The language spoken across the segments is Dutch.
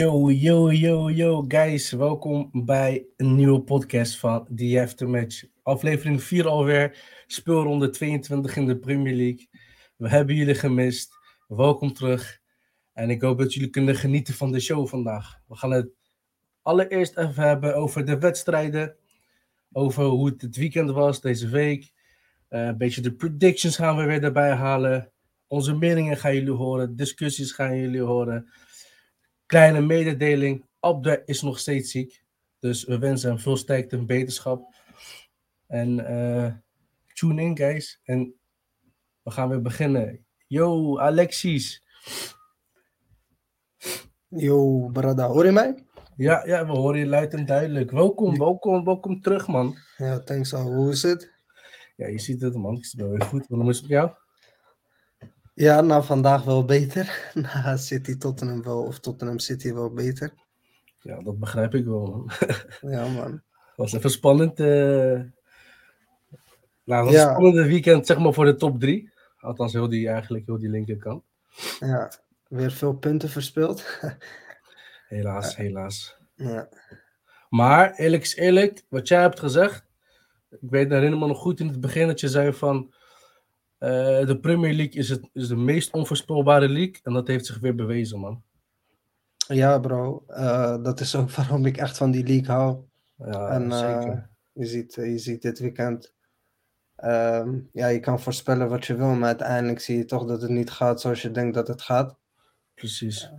Yo, guys. Welkom bij een nieuwe podcast van The Aftermatch. Aflevering 4 alweer, speelronde 22 in de Premier League. We hebben jullie gemist. Welkom terug. En ik hoop dat jullie kunnen genieten van de show vandaag. We gaan het allereerst even hebben over de wedstrijden. Over hoe het weekend was deze week. Een beetje de predictions gaan we weer erbij halen. Onze meningen gaan jullie horen. Discussies gaan jullie horen. Kleine mededeling, Abder is nog steeds ziek. Dus we wensen hem veel sterkte en beterschap. En tune in, guys. En we gaan weer beginnen. Yo, Alexis. Yo, Barada, hoor je mij? Ja, we horen je luid en duidelijk. Welkom terug, man. Ja, thanks al. Hoe is het? Ja, je ziet het, man. Ik ben weer goed. Hoe is het met jou? Ja, nou vandaag wel beter. Na Tottenham City wel beter. Ja, dat begrijp ik wel, man. Ja, man. Was even spannend. Een spannende weekend, zeg maar, voor de top 3. Althans, heel die linkerkant. Ja, weer veel punten verspeeld. Helaas. Ja. Maar, eerlijk, wat jij hebt gezegd. Ik herinner me nog goed in het begin dat je zei van... de Premier League is de meest onvoorspelbare league. En dat heeft zich weer bewezen, man. Ja, bro. Dat is ook waarom ik echt van die league hou. Ja, en, zeker. Je ziet dit weekend... je kan voorspellen wat je wil. Maar uiteindelijk zie je toch dat het niet gaat zoals je denkt dat het gaat. Precies.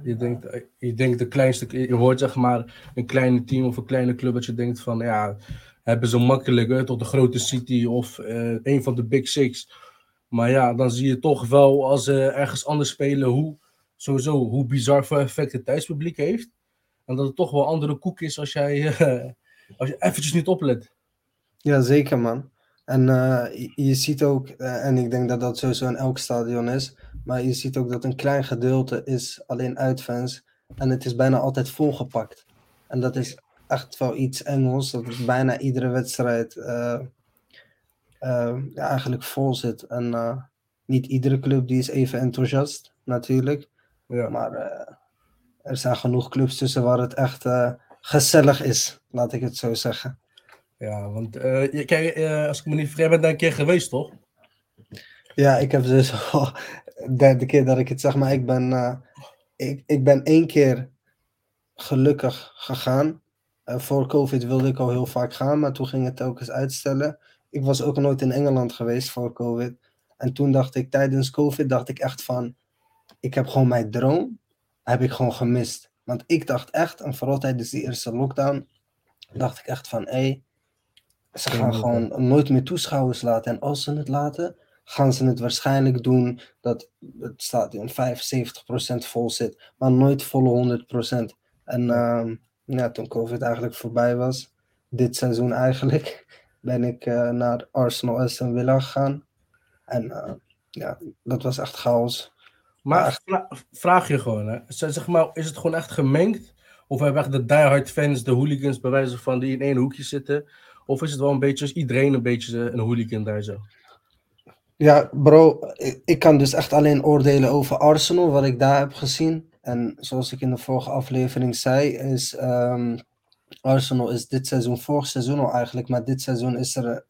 Je denkt de kleinste... Je hoort, zeg maar, een kleine team of een kleine club... dat je denkt van, ja... hebben ze makkelijk, hè, tot de grote City... of een van de Big Six... Maar ja, dan zie je toch wel als ze ergens anders spelen hoe bizar voor effect het thuispubliek heeft. En dat het toch wel andere koek is als als je eventjes niet oplet. Ja, zeker, man. En je ziet ook, en ik denk dat dat sowieso in elk stadion is, maar je ziet ook dat een klein gedeelte is alleen uitfans. En het is bijna altijd volgepakt. En dat is echt wel iets Engels, dat is bijna iedere wedstrijd... eigenlijk vol zit. En niet iedere club die is even enthousiast, natuurlijk. Ja. Maar er zijn genoeg clubs tussen waar het echt gezellig is, laat ik het zo zeggen. Ja, want kijk, als ik me niet vergis, ben daar een keer geweest, toch? Ja, ik heb dus al de derde keer dat ik het zeg, maar ik ben één keer gelukkig gegaan. Voor COVID wilde ik al heel vaak gaan, maar toen ging het telkens uitstellen. Ik was ook nooit in Engeland geweest voor COVID. En toen dacht ik, tijdens COVID dacht ik echt van... Ik heb gewoon mijn droom, heb ik gewoon gemist. Want ik dacht echt, en vooral tijdens die eerste lockdown... dacht ik echt van, ze gaan gewoon nooit meer toeschouwers laten. En als ze het laten, gaan ze het waarschijnlijk doen... dat het stadion 75% vol zit, maar nooit volle 100%. En toen COVID eigenlijk voorbij was, dit seizoen eigenlijk... ben ik naar Arsenal, Aston Villa gegaan. En dat was echt chaos. Maar echt... vraag je gewoon, hè. Zeg maar, is het gewoon echt gemengd? Of hebben echt de diehard fans, de hooligans, bij wijze van die in één hoekje zitten? Of is het wel een beetje, is iedereen een beetje een hooligan daar zo? Ja, bro, ik kan dus echt alleen oordelen over Arsenal, wat ik daar heb gezien. En zoals ik in de vorige aflevering zei, is... Arsenal is dit seizoen, vorig seizoen al eigenlijk, maar dit seizoen is er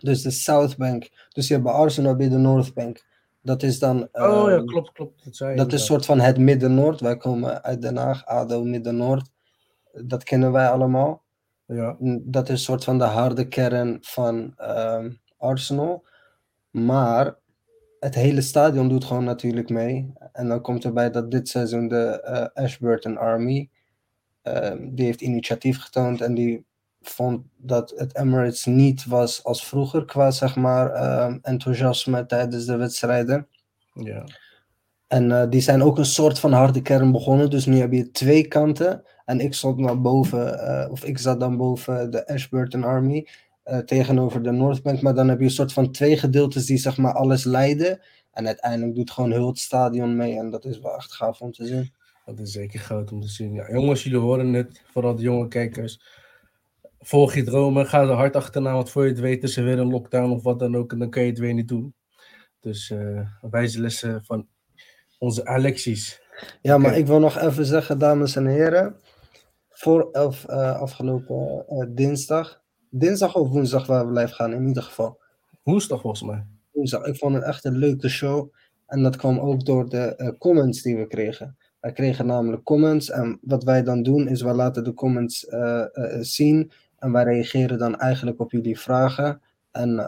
dus de South Bank. Dus je hebt bij Arsenal bij de North Bank. Dat is dan... klopt. Dat is een soort van het Midden-Noord. Wij komen uit Den Haag, ADO, Midden-Noord. Dat kennen wij allemaal. Ja. Dat is een soort van de harde kern van Arsenal. Maar het hele stadion doet gewoon natuurlijk mee. En dan komt erbij dat dit seizoen de Ashburton Army... die heeft initiatief getoond en die vond dat het Emirates niet was als vroeger qua, zeg maar, enthousiasme tijdens de wedstrijden. Ja. En die zijn ook een soort van harde kern begonnen, dus nu heb je twee kanten. En ik zat dan boven de Ashburton Army tegenover de North Bank, maar dan heb je een soort van twee gedeeltes die, zeg maar, alles leiden. En uiteindelijk doet gewoon heel het stadion mee en dat is wel echt gaaf om te zien. Dat is zeker groot om te zien. Ja, jongens, jullie horen het. Vooral de jonge kijkers. Volg je dromen. Ga er hard achterna. Want voor je het weet is er weer een lockdown of wat dan ook. En dan kun je het weer niet doen. Dus wijze lessen van onze Alexis. Ja, maar ik wil nog even zeggen, dames en heren. Voor 11 afgelopen dinsdag. Dinsdag of woensdag waar we live gaan, in ieder geval. Woensdag volgens mij. Woensdag. Ik vond het echt een leuke show. En dat kwam ook door de comments die we kregen. Wij kregen namelijk comments. En wat wij dan doen is, wij laten de comments zien. En wij reageren dan eigenlijk op jullie vragen. En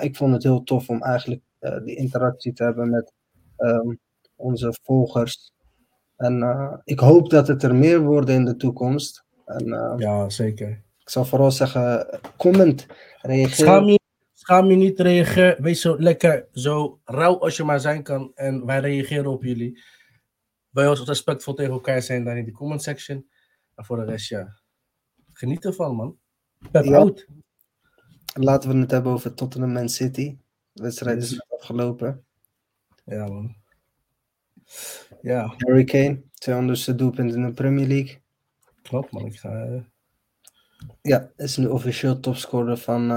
ik vond het heel tof om eigenlijk die interactie te hebben met onze volgers. En ik hoop dat het er meer worden in de toekomst. En, ja, zeker. Ik zou vooral zeggen, comment, reageer. Schaam je niet, reageer. Wees zo lekker, zo rauw als je maar zijn kan. En wij reageren op jullie. Wij ons respectvol tegen elkaar zijn dan in de comment section. En voor de rest, ja. Geniet ervan, man. Pep out. Laten we het hebben over Tottenham Man City. De wedstrijd is afgelopen. Ja, man. Ja. Harry Kane, 200ste doelpunt in de Premier League. Klopt, man. Ja, is nu officieel topscorer van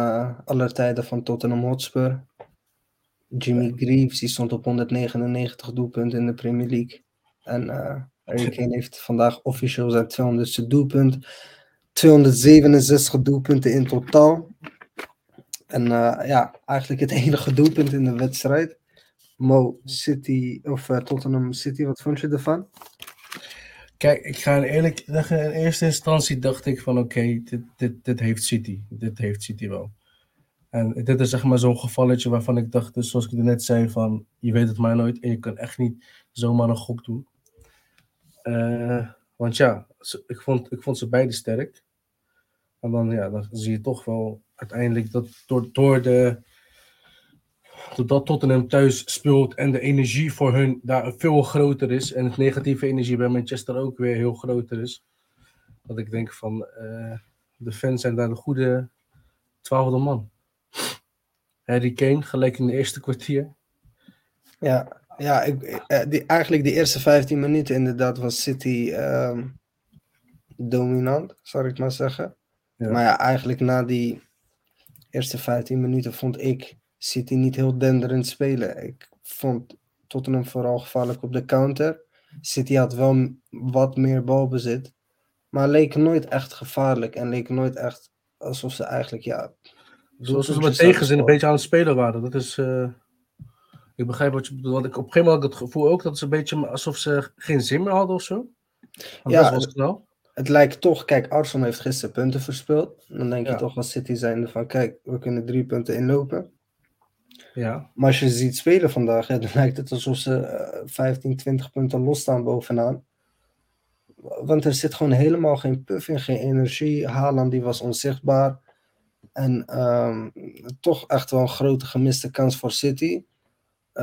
aller tijden van Tottenham Hotspur. Jimmy Greaves, die stond op 199 doelpunten in de Premier League. En Harry Kane heeft vandaag officieel zijn 200ste doelpunt. 267 doelpunten in totaal. En eigenlijk het enige doelpunt in de wedstrijd. Tottenham City, wat vond je ervan? Kijk, ik ga eerlijk zeggen, in eerste instantie dacht ik van oké, dit heeft City. Dit heeft City wel. En dit is zeg maar zo'n gevalletje waarvan ik dacht, dus zoals ik net zei, van je weet het maar nooit en je kan echt niet zomaar een gok doen. Want ja, ik vond ze beide sterk. En dan zie je toch wel uiteindelijk dat doordat Tottenham thuis speelt en de energie voor hun daar veel groter is en het negatieve energie bij Manchester ook weer heel groter is, dat ik denk van de fans zijn daar de goede 12e man. Harry Kane, gelijk in de eerste kwartier. Ja, eigenlijk de eerste 15 minuten inderdaad was City dominant, zou ik maar zeggen. Ja. Maar ja, eigenlijk na die eerste 15 minuten vond ik City niet heel denderend spelen. Ik vond Tottenham vooral gevaarlijk op de counter. City had wel wat meer balbezit, maar leek nooit echt gevaarlijk en leek nooit echt alsof ze eigenlijk zoals ze met tegenzin een beetje aan het spelen waren. Dat is... Ik begrijp wat je bedoelt, want ik op een gegeven moment had ik het gevoel ook dat ze een beetje alsof ze geen zin meer hadden of zo. Want ja, was het lijkt toch, kijk, Arsenal heeft gisteren punten verspeeld. Dan denk je toch als City zijnde van, kijk, we kunnen 3 punten inlopen. Ja. Maar als je ze ziet spelen vandaag, dan lijkt het alsof ze 15, 20 punten losstaan bovenaan. Want er zit gewoon helemaal geen puff in, geen energie. Haaland die was onzichtbaar. En toch echt wel een grote gemiste kans voor City.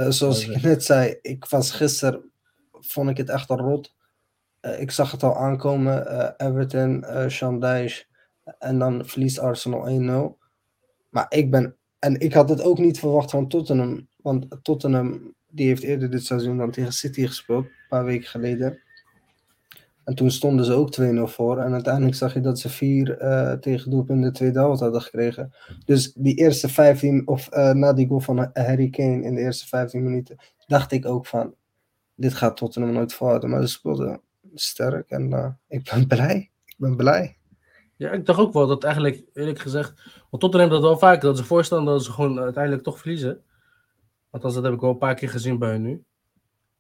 Zoals ik net zei, vond ik het echt al rot. Ik zag het al aankomen, Everton, Sean Dyche, en dan verliest Arsenal 1-0. Maar ik had het ook niet verwacht van Tottenham, want Tottenham, die heeft eerder dit seizoen dan tegen City gespeeld, een paar weken geleden. En toen stonden ze ook 2-0 voor en uiteindelijk zag je dat ze 4 tegendoelpunten in de tweede helft hadden gekregen. Dus die eerste 15, na die goal van Harry Kane in de eerste 15 minuten, dacht ik ook van, dit gaat Tottenham nooit volhouden. Maar ze speelden sterk en ik ben blij. Ja, ik dacht ook wel dat eigenlijk, eerlijk gezegd, want Tottenham dat wel vaker, dat ze voorstaan dat ze gewoon uiteindelijk toch verliezen. Althans, dat heb ik wel een paar keer gezien bij hen nu.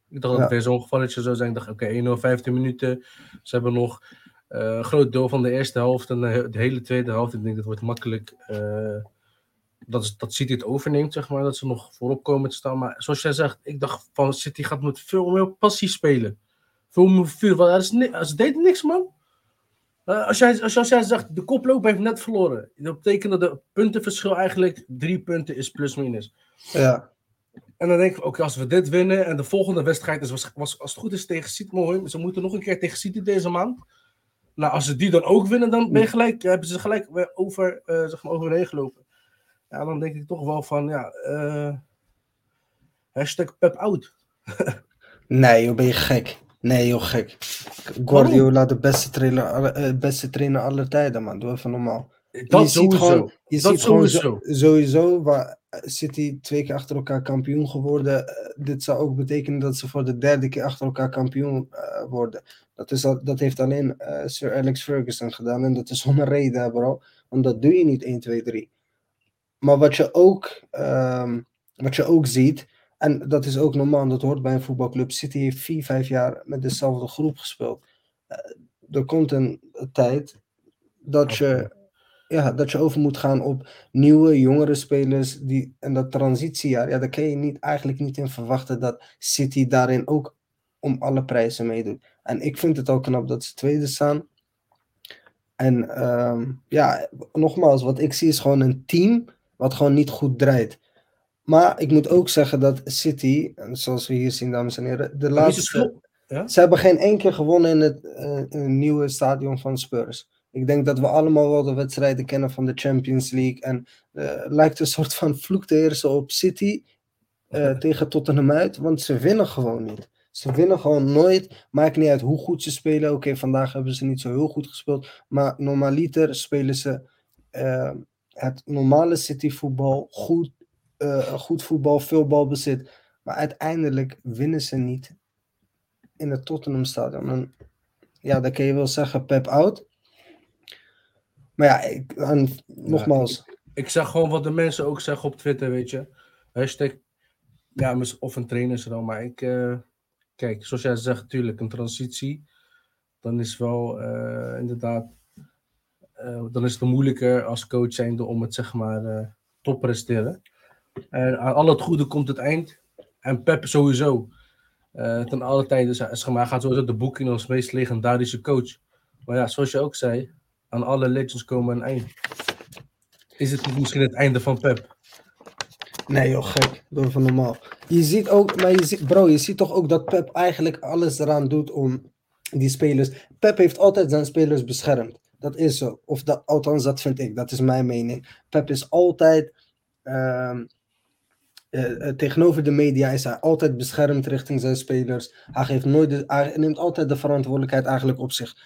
Ik dacht dat het weer zo'n gevalletje zou zijn. Ik dacht, oké, 1-0, 15 minuten. Ze hebben nog een groot deel van de eerste helft en de hele tweede helft. Ik denk, dat wordt makkelijk. Dat City het overneemt, zeg maar. Dat ze nog voorop komen te staan. Maar zoals jij zegt, ik dacht van City gaat met veel meer passie spelen. Veel meer vuur. Ze deden niks, man. Als jij zegt, de koploop heeft net verloren. Dat betekent dat het puntenverschil eigenlijk 3 punten is plus-minus. Ja. En dan denk ik, oké, als we dit winnen en de volgende wedstrijd is, als het goed is tegen City, mooi, ze moeten nog een keer tegen City deze maand. Nou, als ze die dan ook winnen, dan ben je hebben ze gelijk weer overheen gelopen. Ja, dan denk ik toch wel van, hashtag Pep out. Nee, joh, ben je gek. Nee, joh, gek. Guardiola, de beste trainer aller tijden, man. Doe even normaal. Dat je sowieso. Ziet gewoon sowieso waar City 2 keer achter elkaar kampioen geworden. Dit zou ook betekenen dat ze voor de 3e keer achter elkaar kampioen worden. Dat heeft alleen Sir Alex Ferguson gedaan. En dat is om een reden, bro. Want dat doe je niet 1, 2, 3. Maar wat je ook ziet... En dat is ook normaal, dat hoort bij een voetbalclub. City heeft 4-5 jaar met dezelfde groep gespeeld. Er komt een tijd dat je over moet gaan op nieuwe, jongere spelers. En dat transitiejaar, daar kan je eigenlijk niet in verwachten dat City daarin ook om alle prijzen meedoet. En ik vind het al knap dat ze tweede staan. En nogmaals, wat ik zie is gewoon een team wat gewoon niet goed draait. Maar ik moet ook zeggen dat City, zoals we hier zien, dames en heren, de laatste... Ja? Ze hebben geen één keer gewonnen in het nieuwe stadion van Spurs. Ik denk dat we allemaal wel de wedstrijden kennen van de Champions League. En lijkt een soort van vloek te heersen op City tegen Tottenham uit. Want ze winnen gewoon niet. Ze winnen gewoon nooit. Maakt niet uit hoe goed ze spelen. Oké, vandaag hebben ze niet zo heel goed gespeeld. Maar normaliter spelen ze het normale City voetbal goed. Goed voetbal, veel balbezit. Maar uiteindelijk winnen ze niet in het Tottenham Stadion. En ja, dan kun je wel zeggen Pep out. Maar ja, nogmaals. Ik zag gewoon wat de mensen ook zeggen op Twitter, weet je. Hashtag, ja, of een trainer dan. Maar ik, kijk, zoals jij zegt, natuurlijk een transitie. Dan is wel inderdaad, dan is het moeilijker als coach zijnde om het, zeg maar, top presteren. En aan al het goede komt het eind. En Pep sowieso. Ten alle tijden, zeg maar, gaat sowieso de boek in als meest legendarische coach. Maar ja, zoals je ook zei, aan alle legends komen een eind. Is het niet misschien het einde van Pep? Nee joh, gek. Door van normaal. Je ziet ook, je ziet toch ook dat Pep eigenlijk alles eraan doet om die spelers... Pep heeft altijd zijn spelers beschermd. Dat is zo. Althans, dat vind ik. Dat is mijn mening. Pep is altijd... tegenover de media is hij altijd beschermd richting zijn spelers. Hij neemt altijd de verantwoordelijkheid eigenlijk op zich.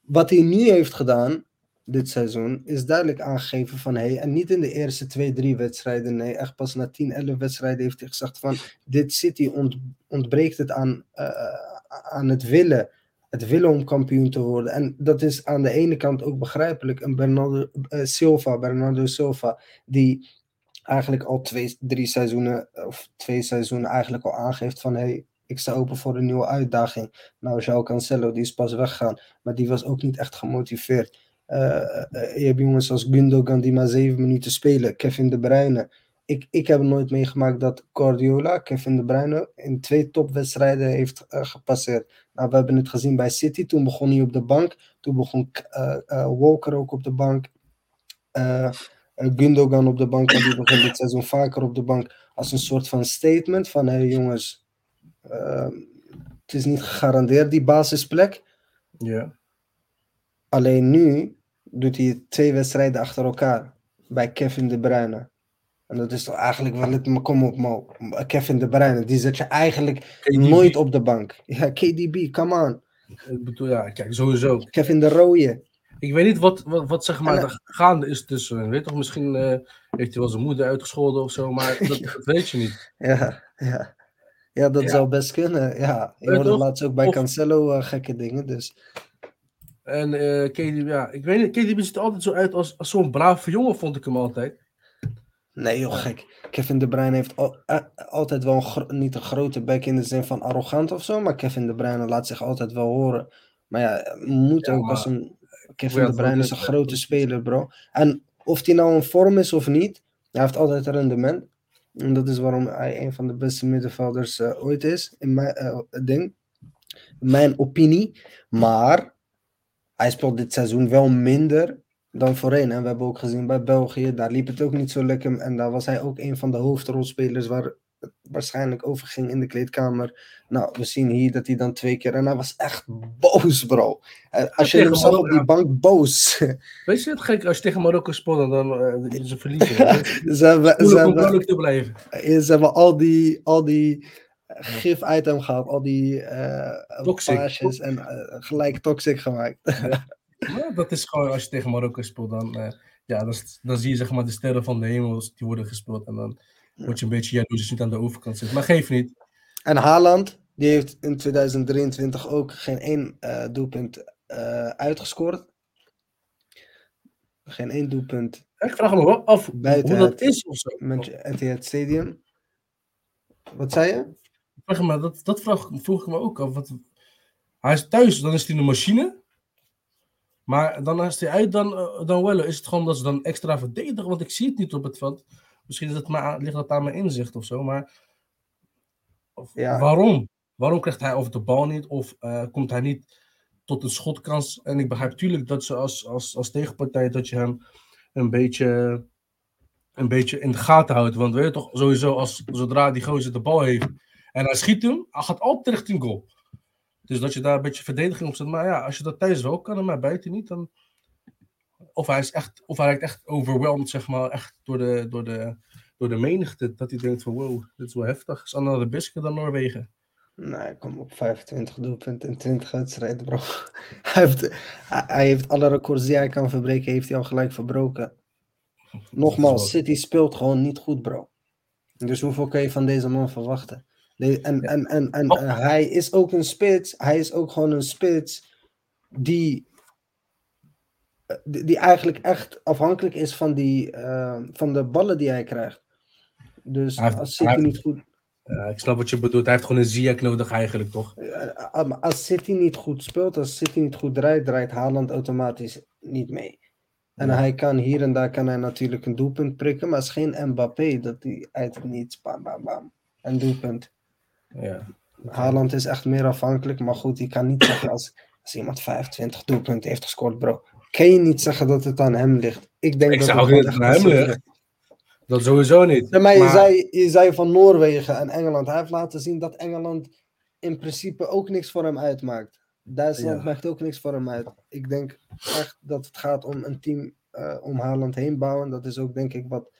Wat hij nu heeft gedaan, dit seizoen, is duidelijk aangegeven van en niet in de eerste 2-3 wedstrijden, nee, echt pas na 10-11 wedstrijden heeft hij gezegd van, dit City ontbreekt het aan het willen. Het willen om kampioen te worden. En dat is aan de ene kant ook begrijpelijk. Een Bernardo Silva, die eigenlijk al 2 seizoenen eigenlijk al aangeeft van ik sta open voor een nieuwe uitdaging. Nou, João Cancelo, die is pas weggegaan, maar die was ook niet echt gemotiveerd. Je hebt jongens als Gündoğan die maar 7 minuten spelen, Kevin De Bruyne. Ik heb nooit meegemaakt dat Guardiola Kevin De Bruyne in 2 topwedstrijden heeft gepasseerd. Nou, we hebben het gezien bij City, toen begon hij op de bank, toen begon Walker ook op de bank. Gündoğan op de bank, en die begint dit seizoen vaker op de bank, als een soort van statement van, jongens, het is niet gegarandeerd die basisplek. Yeah. Alleen nu doet hij 2 wedstrijden achter elkaar bij Kevin De Bruyne. En dat is toch eigenlijk wel het, kom op Mo, Kevin De Bruyne, die zet je eigenlijk KDB. Nooit op de bank. Ja, KDB, come on. Ik bedoel, ja, kijk, sowieso. Kevin De Rooie. Ik weet niet wat zeg maar gaande is tussen. Weet toch, misschien heeft hij wel zijn moeder uitgescholden of zo, maar dat weet je niet. Ja, dat zou best kunnen. Ja, je hoorde laatst ook bij Cancelo gekke dingen, dus. En KDB, ja, ik weet niet, KDB ziet er altijd zo uit als zo'n brave jongen, vond ik hem altijd. Nee joh, gek. Kevin De Bruyne heeft altijd wel niet een grote bek in de zin van arrogant of zo, maar Kevin De Bruyne laat zich altijd wel horen. Maar ja, moet ook als een... Kevin De Bruyne is een grote speler, bro. En of hij nou in vorm is of niet, hij heeft altijd rendement. En dat is waarom hij een van de beste middenvelders ooit is, in mijn mijn opinie. Maar hij speelt dit seizoen wel minder dan voorheen. En we hebben ook gezien bij België, daar liep het ook niet zo lekker. En daar was hij ook een van de hoofdrolspelers waar het waarschijnlijk over ging in de kleedkamer. Nou, we zien hier dat hij dan 2 keer... En hij was echt boos, bro. Als je hem zag op die bank, boos. Weet je het gek? Als je tegen Marokko speelt, dan ze verliezen. Moeilijk te blijven. Ze hebben al die gif uit hem gehad. Al die paasjes en gelijk toxic gemaakt. Ja, dat is gewoon, als je tegen Marokko speelt, dan ja, dan zie je zeg maar de sterren van de hemel die worden gespeeld. En dan word je een beetje jaloers als je niet aan de overkant zit. Maar geef niet. En Haaland, die heeft in 2023 ook geen één doelpunt uitgescoord. Geen één doelpunt. Ik vraag me wel af hoe dat is of zo. At het stadium. Wat zei je? Ik vraag me, dat vroeg ik me ook af. Hij is thuis, dan is hij een machine. Maar dan als hij uit, dan wel. Is het gewoon dat ze dan extra verdedigen? Want ik zie het niet op het veld. Misschien ligt dat aan mijn inzicht of zo. Maar ja. Waarom? Waarom krijgt hij of de bal niet? Of komt hij niet tot een schotkans? En ik begrijp natuurlijk dat ze als tegenpartij dat je hem een beetje in de gaten houdt. Want weet je toch, sowieso zodra die gozer de bal heeft en hij schiet hem, hij gaat altijd richting goal. Dus dat je daar een beetje verdediging op zet. Maar ja, als je dat thuis wel kan en maar buiten niet, dan... Of hij lijkt echt overwhelmed, zeg maar, echt door de menigte. Dat hij denkt van, wow, dit is wel heftig. Het is aan de bisken dan Noorwegen. Nou, ik kom op 25 doelpunten en 20 wedstrijden, bro. Hij heeft alle records die hij kan verbreken, heeft hij al gelijk verbroken. Nogmaals, City speelt gewoon niet goed, bro. Dus hoeveel kun je van deze man verwachten? Hij is ook een spits. Hij is ook gewoon een spits die eigenlijk echt afhankelijk is van de ballen die hij krijgt. Dus als City niet goed... ik snap wat je bedoelt. Hij heeft gewoon een Ziyech nodig eigenlijk, toch? Maar als City niet goed speelt, als City niet goed draait Haaland automatisch niet mee. En hij kan hier en daar natuurlijk een doelpunt prikken, maar het is geen Mbappé dat hij uit het niets bam, bam, bam. Een doelpunt. Ja. Haaland is echt meer afhankelijk, maar goed, je kan niet zeggen als iemand 25 doelpunten heeft gescoord, bro. Kan je niet zeggen dat het aan hem ligt? Ik zou ook niet aan hem liggen. Dat sowieso niet. Ja, maar je zei van Noorwegen en Engeland. Hij heeft laten zien dat Engeland in principe ook niks voor hem uitmaakt. Duitsland maakt ook niks voor hem uit. Ik denk echt dat het gaat om een team om Haaland heen bouwen. Dat is ook denk ik wat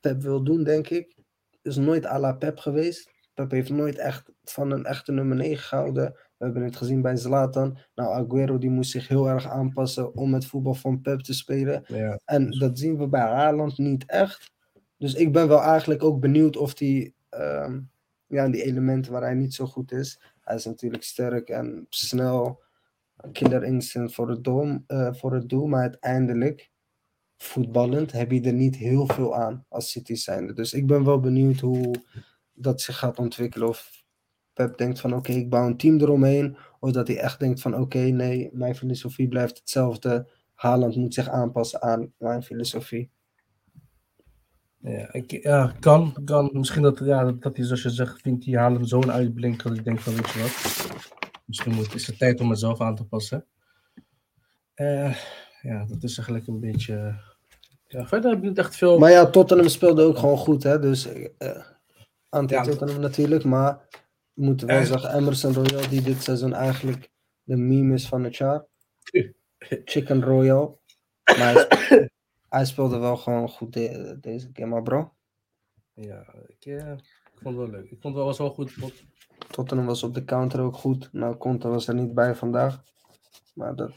Pep wil doen, denk ik. Is nooit à la Pep geweest. Pep heeft nooit echt van een echte nummer 9 gehouden. We hebben het gezien bij Zlatan. Nou, Aguero die moest zich heel erg aanpassen om het voetbal van Pep te spelen. Ja. En dat zien we bij Haaland niet echt. Dus ik ben wel eigenlijk ook benieuwd of die elementen waar hij niet zo goed is. Hij is natuurlijk sterk en snel. Killer instinct voor het doel. Maar uiteindelijk, voetballend, heb je er niet heel veel aan als City zijnde. Dus ik ben wel benieuwd hoe dat zich gaat ontwikkelen. Of Pep denkt van oké, ik bouw een team eromheen. Of dat hij echt denkt van oké, nee, mijn filosofie blijft hetzelfde. Haaland moet zich aanpassen aan mijn filosofie. Ja, kan. Misschien dat hij, zoals je zegt, vindt die Haaland zo'n uitblinker. Dat ik denk van weet je wat. Misschien is het tijd om mezelf aan te passen. Ja, dat is eigenlijk een beetje... Ja, verder heb ik niet echt veel... Maar ja, Tottenham speelde ook gewoon goed, hè. Dus anti-Tottenham natuurlijk, maar we moeten wel zeggen, Emerson Royal, die dit seizoen eigenlijk de meme is van het jaar. Chicken Royal. Maar hij speelde wel gewoon goed deze keer, maar bro. Ja, ik vond het wel leuk. Ik vond het was wel goed. Tottenham was op de counter ook goed. Nou, Conte was er niet bij vandaag. Maar dat...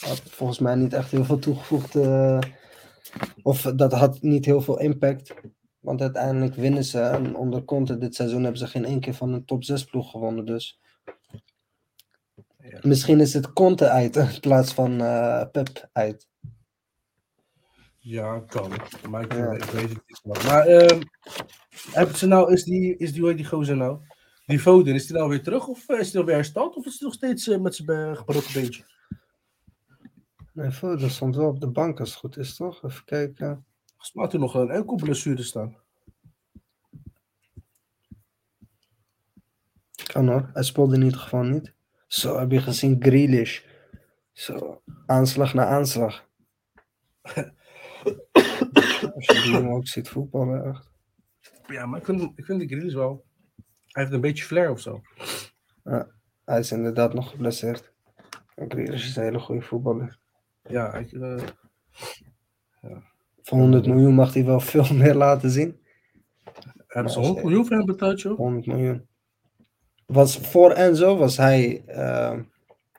had volgens mij niet echt heel veel toegevoegd. Of dat had niet heel veel impact. Want uiteindelijk winnen ze. En onder Conte dit seizoen hebben ze geen één keer van een top 6 ploeg gewonnen. Dus ja. Misschien is het Conte uit in plaats van Pep uit. Ja, kan. Maar ik weet het niet. Maar hebben ze nou, is die gozer nou? Die Foden, is die nou weer terug? Of is die alweer hersteld? Of is die nog steeds met zijn gebroken beentje? Nee, Foden stond wel op de bank als het goed is, toch? Even kijken. Volgens mij had hij nog een enkelblessure staan. Kan hoor, hij speelde in ieder geval niet. Zo, heb je gezien Grealish. Zo, aanslag na aanslag. Als je die jongen ook ziet voetballen, echt. Ja, maar ik vind die Grealish wel... Hij heeft een beetje flair of zo. Ja, hij is inderdaad nog geblesseerd. Grealish is een hele goede voetballer. Ja, Voor 100 miljoen mag hij wel veel meer laten zien. Hebben ze 100 miljoen voor hem betaald, joh? 100 miljoen. Voor Enzo was hij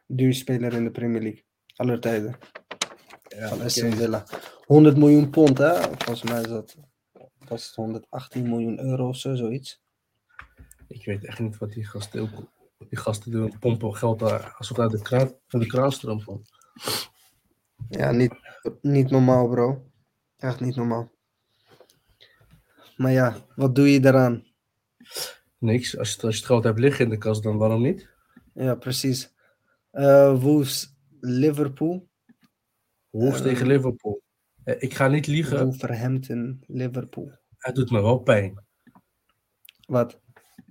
duur speler in de Premier League. Aller tijden. Ja, van Aston Villa. 100 miljoen pond, hè? Volgens mij is dat, was het 118 miljoen euro of zo, zoiets. Ik weet echt niet wat die gasten doen. Die gasten doen pompen geld daar, als het uit de kraanstroom komt. Ja, niet normaal, bro. Echt niet normaal. Maar ja, wat doe je daaraan? Niks. Als je het geld hebt liggen in de kast, dan waarom niet? Ja, precies. Wolves, Liverpool. Wolves tegen Liverpool. Ik ga niet liegen. Wolverhampton, Liverpool. Het doet me wel pijn. Wat?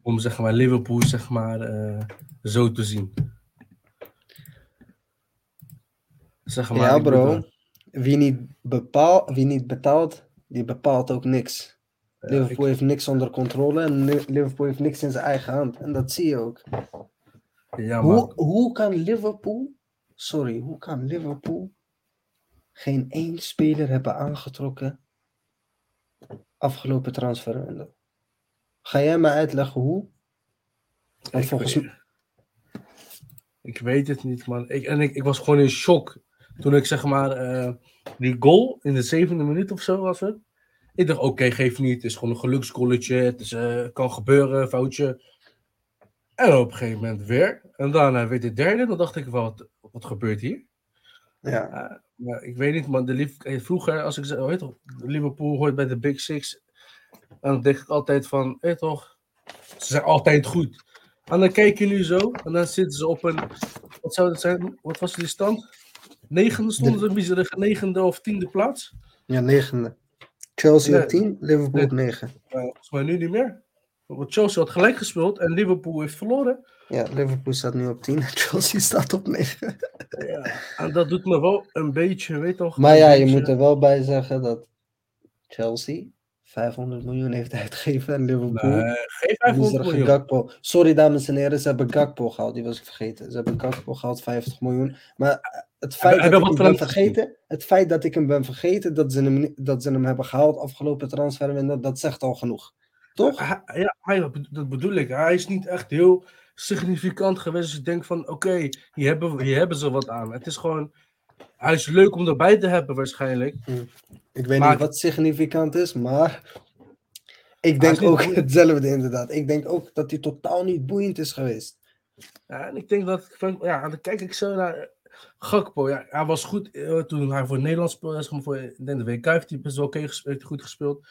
Om zeg maar Liverpool zeg maar zo te zien. Zeg maar, ja bro, wie niet betaalt, die bepaalt ook niks. Liverpool heeft niks onder controle en Liverpool heeft niks in zijn eigen hand. En dat zie je ook. Ja, maar... Hoe kan Liverpool geen één speler hebben aangetrokken afgelopen transferwindow? Ga jij mij uitleggen hoe? Ik weet het niet, man. Ik was gewoon in shock. Toen ik zeg maar die goal in de 7e minuut of zo was het. Ik dacht, oké, geef niet. Het is gewoon een geluksgolletje. Het is, kan gebeuren, foutje. En op een gegeven moment weer. En daarna weer de 3e. Dan dacht ik, wat gebeurt hier? Ja. Maar ik weet niet, man. Vroeger, als ik zei, Liverpool hoort bij de Big Six. En dan denk ik altijd van, ze zijn altijd goed. En dan kijk je nu zo, en dan zitten ze op een, wat zou dat zijn, wat was die stand? 9e stonden ze, miserige 9e of 10e plaats? Ja, 9e. Chelsea op 10, Liverpool op 9. Volgens mij nu niet meer. Want Chelsea had gelijk gespeeld en Liverpool heeft verloren. Ja, Liverpool staat nu op 10 en Chelsea staat op 9. Ja, en dat doet me wel een beetje, weet toch? Maar ja, je moet er wel bij zeggen dat Chelsea... 500 miljoen heeft uitgegeven aan Liverpool. Nee, geen 500 miljoen. Gakpo. Sorry, dames en heren, ze hebben Gakpo gehaald. Die was ik vergeten. Ze hebben Gakpo gehaald, 50 miljoen. Maar het feit dat ik hem ben vergeten, dat ze hem hebben gehaald afgelopen transferwindow, dat zegt al genoeg. Toch? Ja, dat bedoel ik. Hij is niet echt heel significant geweest. Dus ik denk van, oké, hier hebben ze wat aan. Het is gewoon... Hij is leuk om erbij te hebben waarschijnlijk. Ik weet niet wat significant is, maar ik denk ook hetzelfde inderdaad. Ik denk ook dat hij totaal niet boeiend is geweest. Ja, en ik denk dat... dan kijk ik zo naar Gakpo. Ja, hij was goed toen hij voor Nederland speelde. Voor de WK heeft hij best wel goed gespeeld.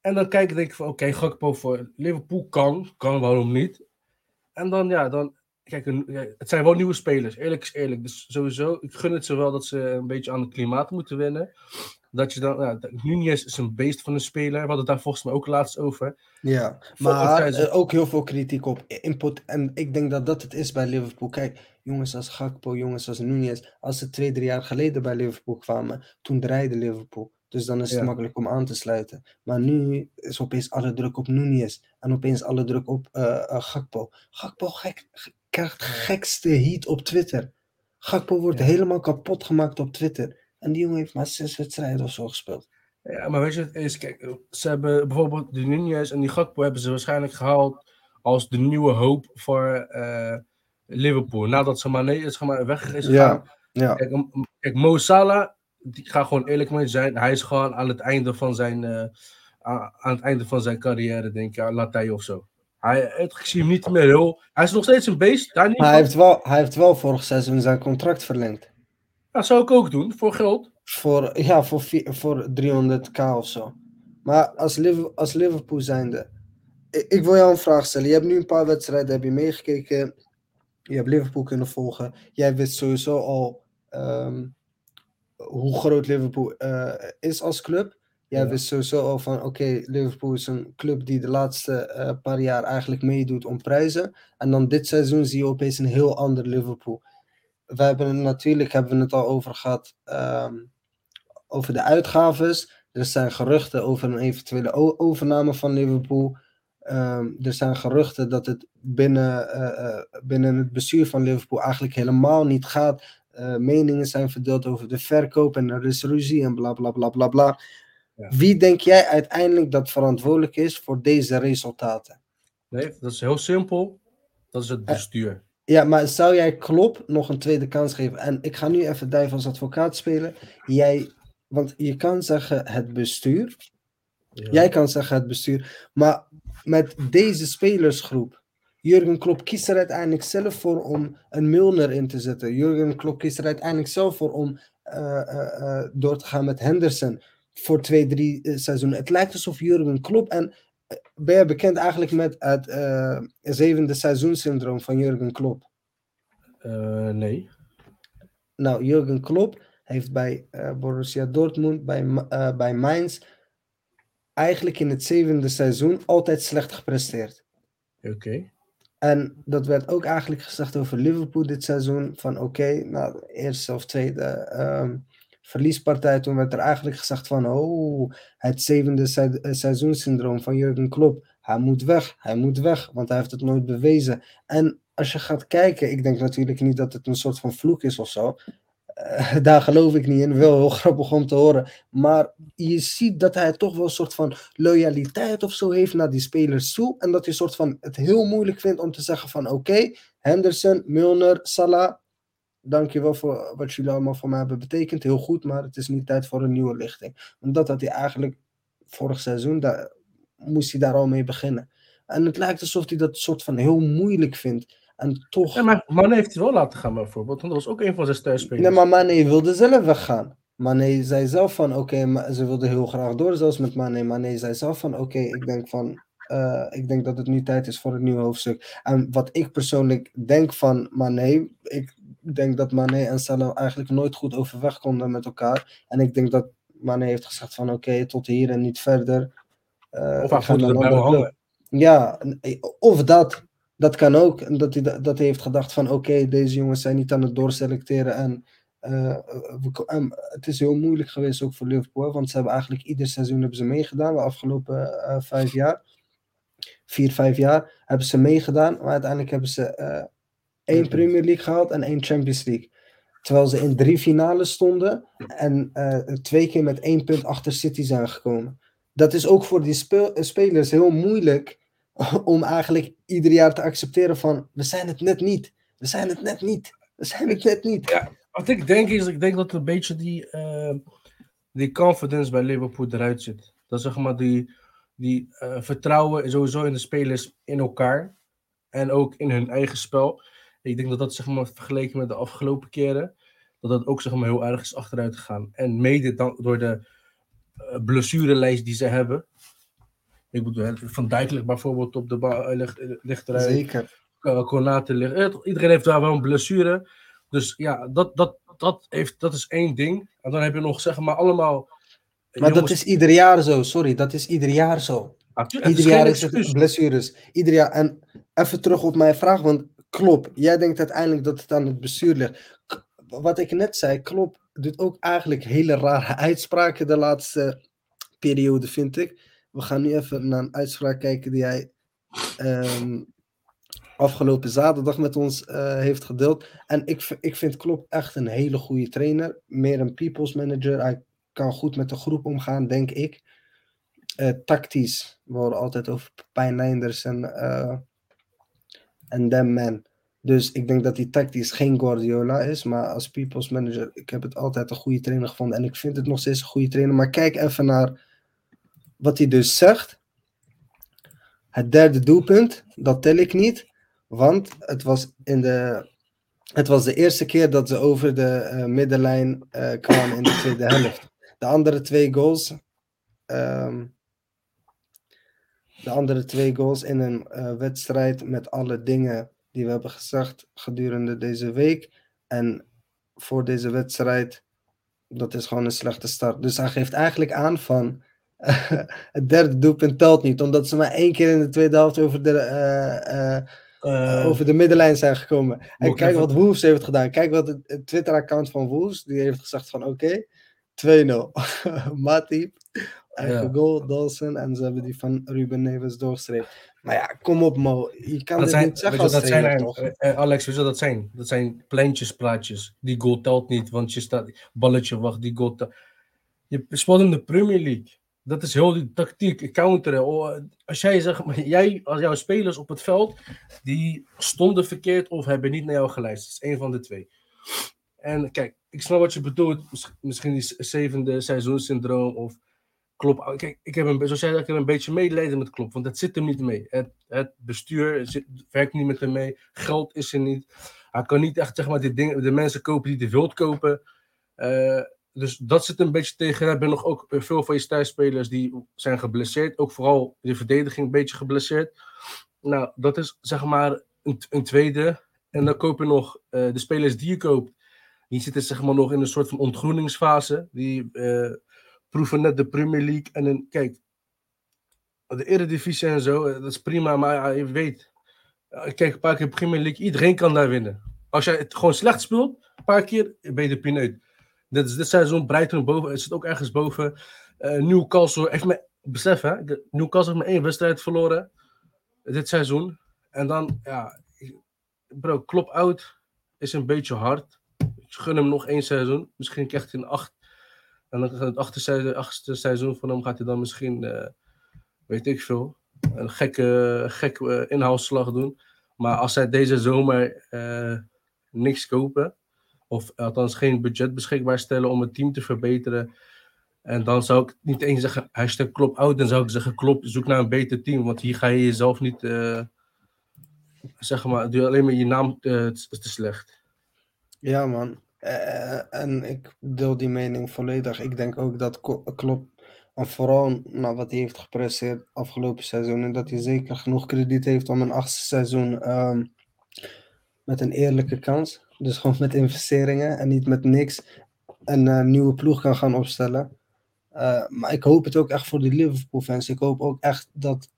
En dan kijk ik denk van oké, Gakpo voor Liverpool kan, waarom niet? En dan kijk, het zijn wel nieuwe spelers, eerlijk is eerlijk. Dus sowieso, ik gun het ze wel dat ze een beetje aan het klimaat moeten winnen. Dat je dan, Núñez is een beest van een speler, we hadden daar volgens mij ook laatst over. Ja, maar er ook heel veel kritiek op input. En ik denk dat het is bij Liverpool. Kijk, jongens als Gakpo, jongens als Núñez, als ze 2-3 jaar geleden bij Liverpool kwamen, toen draaide Liverpool. Dus dan is het makkelijk om aan te sluiten. Maar nu is opeens alle druk op Núñez en opeens alle druk op Gakpo. Gakpo krijgt gekste heat op Twitter. Gakpo wordt helemaal kapot gemaakt op Twitter. En die jongen heeft maar 6 wedstrijden of zo gespeeld. Ja, maar weet je wat het is? Kijk, ze hebben bijvoorbeeld de Núñez en die Gakpo hebben ze waarschijnlijk gehaald als de nieuwe hoop voor Liverpool. Nadat ze Mané is weg is gegaan. Ja. Kijk, Mo Salah, ik ga gewoon eerlijk mee zijn. Hij is gewoon aan het einde van zijn, carrière, denk ik. Laat hij of zo. Ik zie hem niet meer heel... Hij is nog steeds een beest. Daar niet maar hij heeft wel vorig seizoen zijn contract verlengd. Dat zou ik ook doen, voor geld. Voor 300.000 of zo. Maar als Liverpool zijnde... Ik wil jou een vraag stellen. Je hebt nu een paar wedstrijden heb je meegekeken. Je hebt Liverpool kunnen volgen. Jij wist sowieso al hoe groot Liverpool is als club. Jij wist sowieso al van, oké, Liverpool is een club die de laatste paar jaar eigenlijk meedoet om prijzen. En dan dit seizoen zie je opeens een heel ander Liverpool. We hebben het al over gehad, over de uitgaves. Er zijn geruchten over een eventuele overname van Liverpool. Er zijn geruchten dat het binnen het bestuur van Liverpool eigenlijk helemaal niet gaat. Meningen zijn verdeeld over de verkoop en er is ruzie en bla bla bla bla bla. Ja. Wie denk jij uiteindelijk dat verantwoordelijk is voor deze resultaten? Nee, dat is heel simpel. Dat is het bestuur. Ja, maar zou jij Klopp nog een tweede kans geven? En ik ga nu even duivels advocaat spelen. Want je kan zeggen het bestuur. Ja. Jij kan zeggen het bestuur. Maar met deze spelersgroep. Jurgen Klopp kiest er uiteindelijk zelf voor om een Milner in te zetten. Jurgen Klopp kiest er uiteindelijk zelf voor om door te gaan met Henderson. Voor 2-3 seizoenen. Het lijkt alsof Jurgen Klopp... En ben je bekend eigenlijk met het zevende seizoenssyndroom van Jurgen Klopp? Nee. Nou, Jurgen Klopp heeft bij Borussia Dortmund, bij Mainz... eigenlijk in het zevende seizoen altijd slecht gepresteerd. Oké. En dat werd ook eigenlijk gezegd over Liverpool dit seizoen. Van oké, nou, eerste of tweede... verliespartij, toen werd er eigenlijk gezegd van het zevende seizoenssyndroom van Jurgen Klopp. Hij moet weg, want hij heeft het nooit bewezen. En als je gaat kijken, ik denk natuurlijk niet dat het een soort van vloek is of zo. Daar geloof ik niet in, wel heel grappig om te horen. Maar je ziet dat hij toch wel een soort van loyaliteit of zo heeft naar die spelers toe. En dat hij soort van het heel moeilijk vindt om te zeggen van oké, Henderson, Milner, Salah... Dankjewel voor wat jullie allemaal voor mij hebben betekend. Heel goed, maar het is nu tijd voor een nieuwe lichting. Omdat dat hij eigenlijk vorig seizoen, moest hij daar al mee beginnen. En het lijkt alsof hij dat soort van heel moeilijk vindt. En toch... Ja, maar Mané heeft het wel laten gaan bijvoorbeeld. Want dat was ook een van zijn thuisspelers. Nee, maar Mané wilde zelf weggaan. Mané zei zelf van oké, ze wilde heel graag door. Zelfs met Mané. Mané zei zelf van oké, ik denk dat het nu tijd is voor een nieuw hoofdstuk. En wat ik persoonlijk denk van Mané... Ik denk dat Mané en Salah eigenlijk nooit goed overweg konden met elkaar. En ik denk dat Mané heeft gezegd van oké, tot hier en niet verder. Of hij voelde het bij hangen. Ja, of dat. Dat kan ook. Dat hij heeft gedacht van oké, deze jongens zijn niet aan het doorselecteren. En het is heel moeilijk geweest ook voor Liverpool. Want ze hebben eigenlijk ieder seizoen meegedaan. De afgelopen 4-5 jaar hebben ze meegedaan. Maar uiteindelijk hebben ze... 1 Premier League gehaald en 1 Champions League. Terwijl ze in 3 finales stonden en 2 keer met 1 punt achter City zijn gekomen. Dat is ook voor die spelers heel moeilijk om eigenlijk ieder jaar te accepteren van we zijn het net niet. Ja, wat ik denk is, dat een beetje die confidence bij Liverpool eruit zit. Dat zeg maar die vertrouwen sowieso in de spelers in elkaar en ook in hun eigen spel. Ik denk dat zeg maar, vergeleken met de afgelopen keren, dat ook zeg maar, heel erg is achteruit gegaan. En mede door de blessurelijst die ze hebben. Ik bedoel, Van Dijk ligt bijvoorbeeld op de ligt eruit. Zeker. Konate ligt. Iedereen heeft daar wel een blessure. Dus ja, dat is één ding. En dan heb je nog zeg maar allemaal... Maar jongens... dat is ieder jaar zo, sorry. Dat is ieder jaar zo. Natuurlijk, ieder jaar is het blessures. Ieder jaar. En even terug op mijn vraag, want Klopp, jij denkt uiteindelijk dat het aan het bestuur ligt. Wat ik net zei, Klopp doet ook eigenlijk hele rare uitspraken de laatste periode, vind ik. We gaan nu even naar een uitspraak kijken die hij afgelopen zaterdag met ons heeft gedeeld. En ik vind Klopp echt een hele goede trainer. Meer een people's manager. Hij kan goed met de groep omgaan, denk ik. Tactisch. We horen altijd over pijnlijnders en them man. Dus ik denk dat hij tactisch geen Guardiola is. Maar als people's manager, ik heb het altijd een goede trainer gevonden. En ik vind het nog steeds een goede trainer. Maar kijk even naar wat hij dus zegt. Het derde doelpunt, dat tel ik niet. Want het was de eerste keer dat ze over de middenlijn kwamen in de tweede helft. De andere 2 goals in een wedstrijd met alle dingen die we hebben gezegd gedurende deze week. En voor deze wedstrijd, dat is gewoon een slechte start. Dus hij geeft eigenlijk aan van het derde doelpunt telt niet. Omdat ze maar 1 keer in de tweede helft over de middenlijn zijn gekomen. En kijk wat Wolves heeft gedaan. Kijk wat het Twitter-account van Wolves, die heeft gezegd van oké, 2-0. Matip. Eigen goal, Dawson, en ze hebben die van Ruben Neves doorgeschreven. Maar ja, kom op Mo, je kan dat dit niet zeggen als trainer, toch? Alex, weet je dat zijn? Dat zijn pleintjes, plaatjes. Die goal telt niet, want je staat balletje wacht, die goal telt. Je speelt in de Premier League. Dat is heel die tactiek, counteren. Als jij zegt, jij als jouw spelers op het veld, die stonden verkeerd of hebben niet naar jou geluisterd. Dat is één van de twee. En kijk, ik snap wat je bedoelt. Misschien die zevende seizoenssyndroom of Klopp. Kijk, zoals jij zei, ik heb een beetje medelijden met Klopp, want dat zit hem niet mee. Het bestuur werkt niet met hem mee. Geld is er niet. Hij kan niet echt zeg maar, die dingen, de mensen kopen die hij wilt kopen. Dus dat zit een beetje tegen. Er zijn nog ook veel van je thuisspelers die zijn geblesseerd. Ook vooral de verdediging een beetje geblesseerd. Nou, dat is zeg maar een tweede. En dan koop je nog de spelers die je koopt. Die zitten zeg maar nog in een soort van ontgroeningsfase. Die proeven net de Premier League. En dan, kijk, de Eredivisie en zo, dat is prima. Maar je weet, kijk, een paar keer Premier League, iedereen kan daar winnen. Als jij het gewoon slecht speelt, een paar keer ben je de pineut. Dit seizoen Brighton boven, het zit ook ergens boven. Newcastle heeft me, besef hè, Newcastle heeft maar 1 wedstrijd verloren dit seizoen. En dan, ja, bro, Klopp out is een beetje hard. Ik gun hem nog 1 seizoen, misschien krijgt hij een 8. En dan gaat het achtste seizoen van hem, gaat hij dan misschien, weet ik veel, een gekke inhaalslag doen. Maar als zij deze zomer niks kopen, of althans geen budget beschikbaar stellen om het team te verbeteren. En dan zou ik niet eens zeggen, hashtag Klopp out. Dan zou ik zeggen, Klopp, zoek naar een beter team. Want hier ga je jezelf niet, zeg maar, doe alleen maar je naam te slecht. Ja man, en ik deel die mening volledig. Ik denk ook dat Klopp, en vooral wat hij heeft gepresteerd afgelopen seizoen. En dat hij zeker genoeg krediet heeft om een 8e seizoen met een eerlijke kans. Dus gewoon met investeringen en niet met niks een nieuwe ploeg kan gaan opstellen. Maar ik hoop het ook echt voor die Liverpool fans. Ik hoop ook echt dat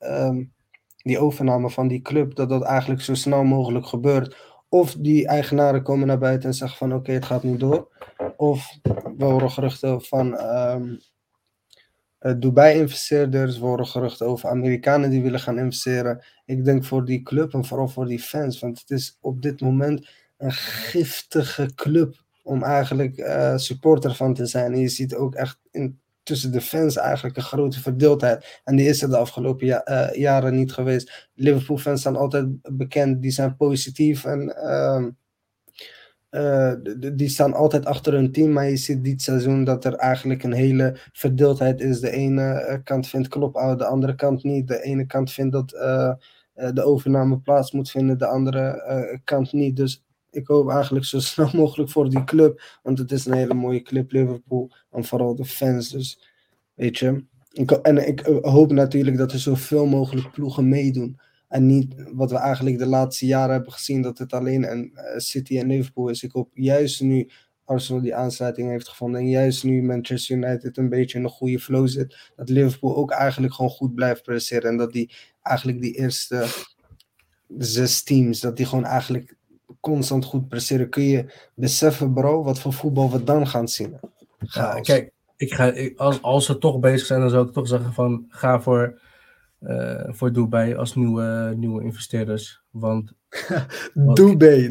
die overname van die club, dat eigenlijk zo snel mogelijk gebeurt. Of die eigenaren komen naar buiten en zeggen van oké, het gaat niet door. Of we horen geruchten van Dubai-investeerders, we horen geruchten over Amerikanen die willen gaan investeren. Ik denk voor die club en vooral voor die fans, want het is op dit moment een giftige club om eigenlijk supporter van te zijn. En je ziet ook echt tussen de fans eigenlijk een grote verdeeldheid. En die is er de afgelopen jaren niet geweest. Liverpool fans zijn altijd bekend. Die zijn positief en die staan altijd achter hun team. Maar je ziet dit seizoen dat er eigenlijk een hele verdeeldheid is. De ene kant vindt Klopp out, de andere kant niet. De ene kant vindt dat de overname plaats moet vinden, de andere kant niet. Dus ik hoop eigenlijk zo snel mogelijk voor die club. Want het is een hele mooie club, Liverpool. En vooral de fans. Dus, weet je. Ik hoop natuurlijk dat er zoveel mogelijk ploegen meedoen. En niet wat we eigenlijk de laatste jaren hebben gezien. Dat het alleen City en Liverpool is. Ik hoop juist nu Arsenal die aansluiting heeft gevonden. En juist nu Manchester United een beetje in een goede flow zit. Dat Liverpool ook eigenlijk gewoon goed blijft presteren. En dat die eigenlijk die eerste 6 teams. Dat die gewoon eigenlijk constant goed presteren. Kun je beseffen, bro, wat voor voetbal we dan gaan zien? Ja, kijk, als ze toch bezig zijn, dan zou ik toch zeggen van ga voor Dubai als nieuwe investeerders. Want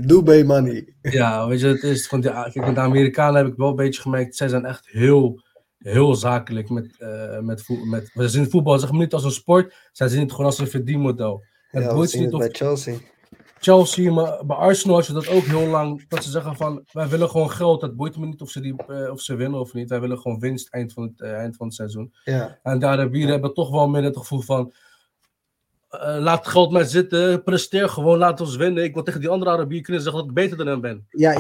Dubai money. Ja, weet je, het is gewoon kijk, de Amerikanen heb ik wel een beetje gemerkt. Zij zijn echt heel, heel zakelijk met we zien voetbal zeg maar niet als een sport. Zij zien het gewoon als een verdienmodel. Het ja, we zien het bij Chelsea. Maar bij Arsenal had je dat ook heel lang, dat ze zeggen van, wij willen gewoon geld, dat boeit me niet of ze winnen of niet, wij willen gewoon winst eind van het seizoen. Ja. En daar we hebben toch wel meer het gevoel van, laat geld maar zitten, presteer gewoon, laat ons winnen. Ik wil tegen die andere Arabieren kunnen zeggen dat ik beter dan hem ben. Ja,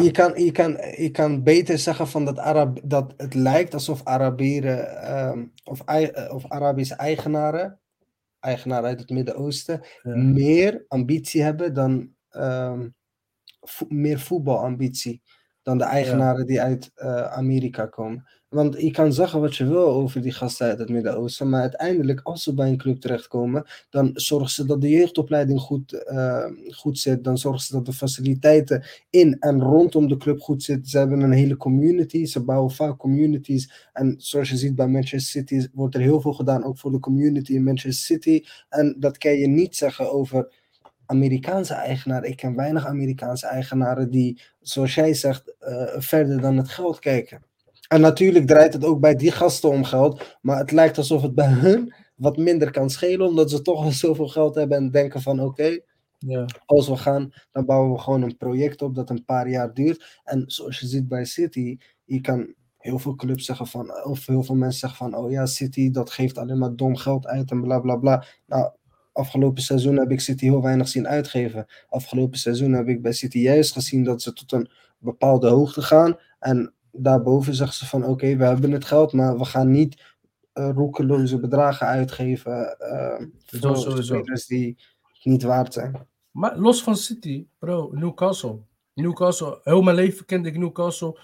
je kan beter zeggen van dat het lijkt alsof Arabieren of Arabische eigenaar uit het Midden-Oosten, ja, meer ambitie hebben dan meer voetbalambitie dan de eigenaren, ja, die uit Amerika komen. Want je kan zeggen wat je wil over die gasten uit het Midden-Oosten, maar uiteindelijk als ze bij een club terechtkomen, dan zorgen ze dat de jeugdopleiding goed zit, dan zorgen ze dat de faciliteiten in en rondom de club goed zitten. Ze hebben een hele community, ze bouwen vaak communities en zoals je ziet bij Manchester City wordt er heel veel gedaan, ook voor de community in Manchester City. En dat kan je niet zeggen over Amerikaanse eigenaren. Ik ken weinig Amerikaanse eigenaren die, zoals jij zegt, verder dan het geld kijken. En natuurlijk draait het ook bij die gasten om geld. Maar het lijkt alsof het bij hun wat minder kan schelen. Omdat ze toch al zoveel geld hebben en denken van oké, ja. Als we gaan, dan bouwen we gewoon een project op dat een paar jaar duurt. En zoals je ziet bij City, je kan heel veel clubs zeggen van, of heel veel mensen zeggen van, oh ja, City, dat geeft alleen maar dom geld uit en bla bla bla. Nou, afgelopen seizoen heb ik City heel weinig zien uitgeven. Afgelopen seizoen heb ik bij City juist gezien dat ze tot een bepaalde hoogte gaan. En daarboven zeggen ze van, oké, we hebben het geld, maar we gaan niet roekeloze bedragen uitgeven voor spelers die niet waard zijn. Maar los van City, bro, Newcastle. Heel mijn leven kende ik Newcastle,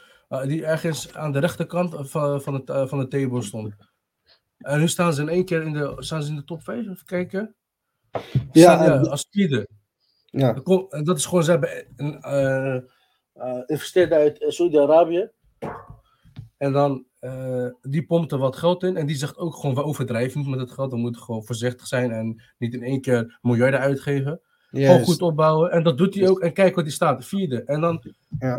die ergens aan de rechterkant van de table stond. En nu staan ze in één keer in de top 5, even kijken. Als vierde. Ja. Dat is gewoon, ze hebben investeerd uit Saudi-Arabië. En dan, die pompt er wat geld in. En die zegt ook gewoon, we overdrijven niet met het geld. We moeten gewoon voorzichtig zijn en niet in één keer miljarden uitgeven. Yes. Gewoon goed opbouwen. En dat doet hij ook. En kijk wat die staat, vierde. En dan,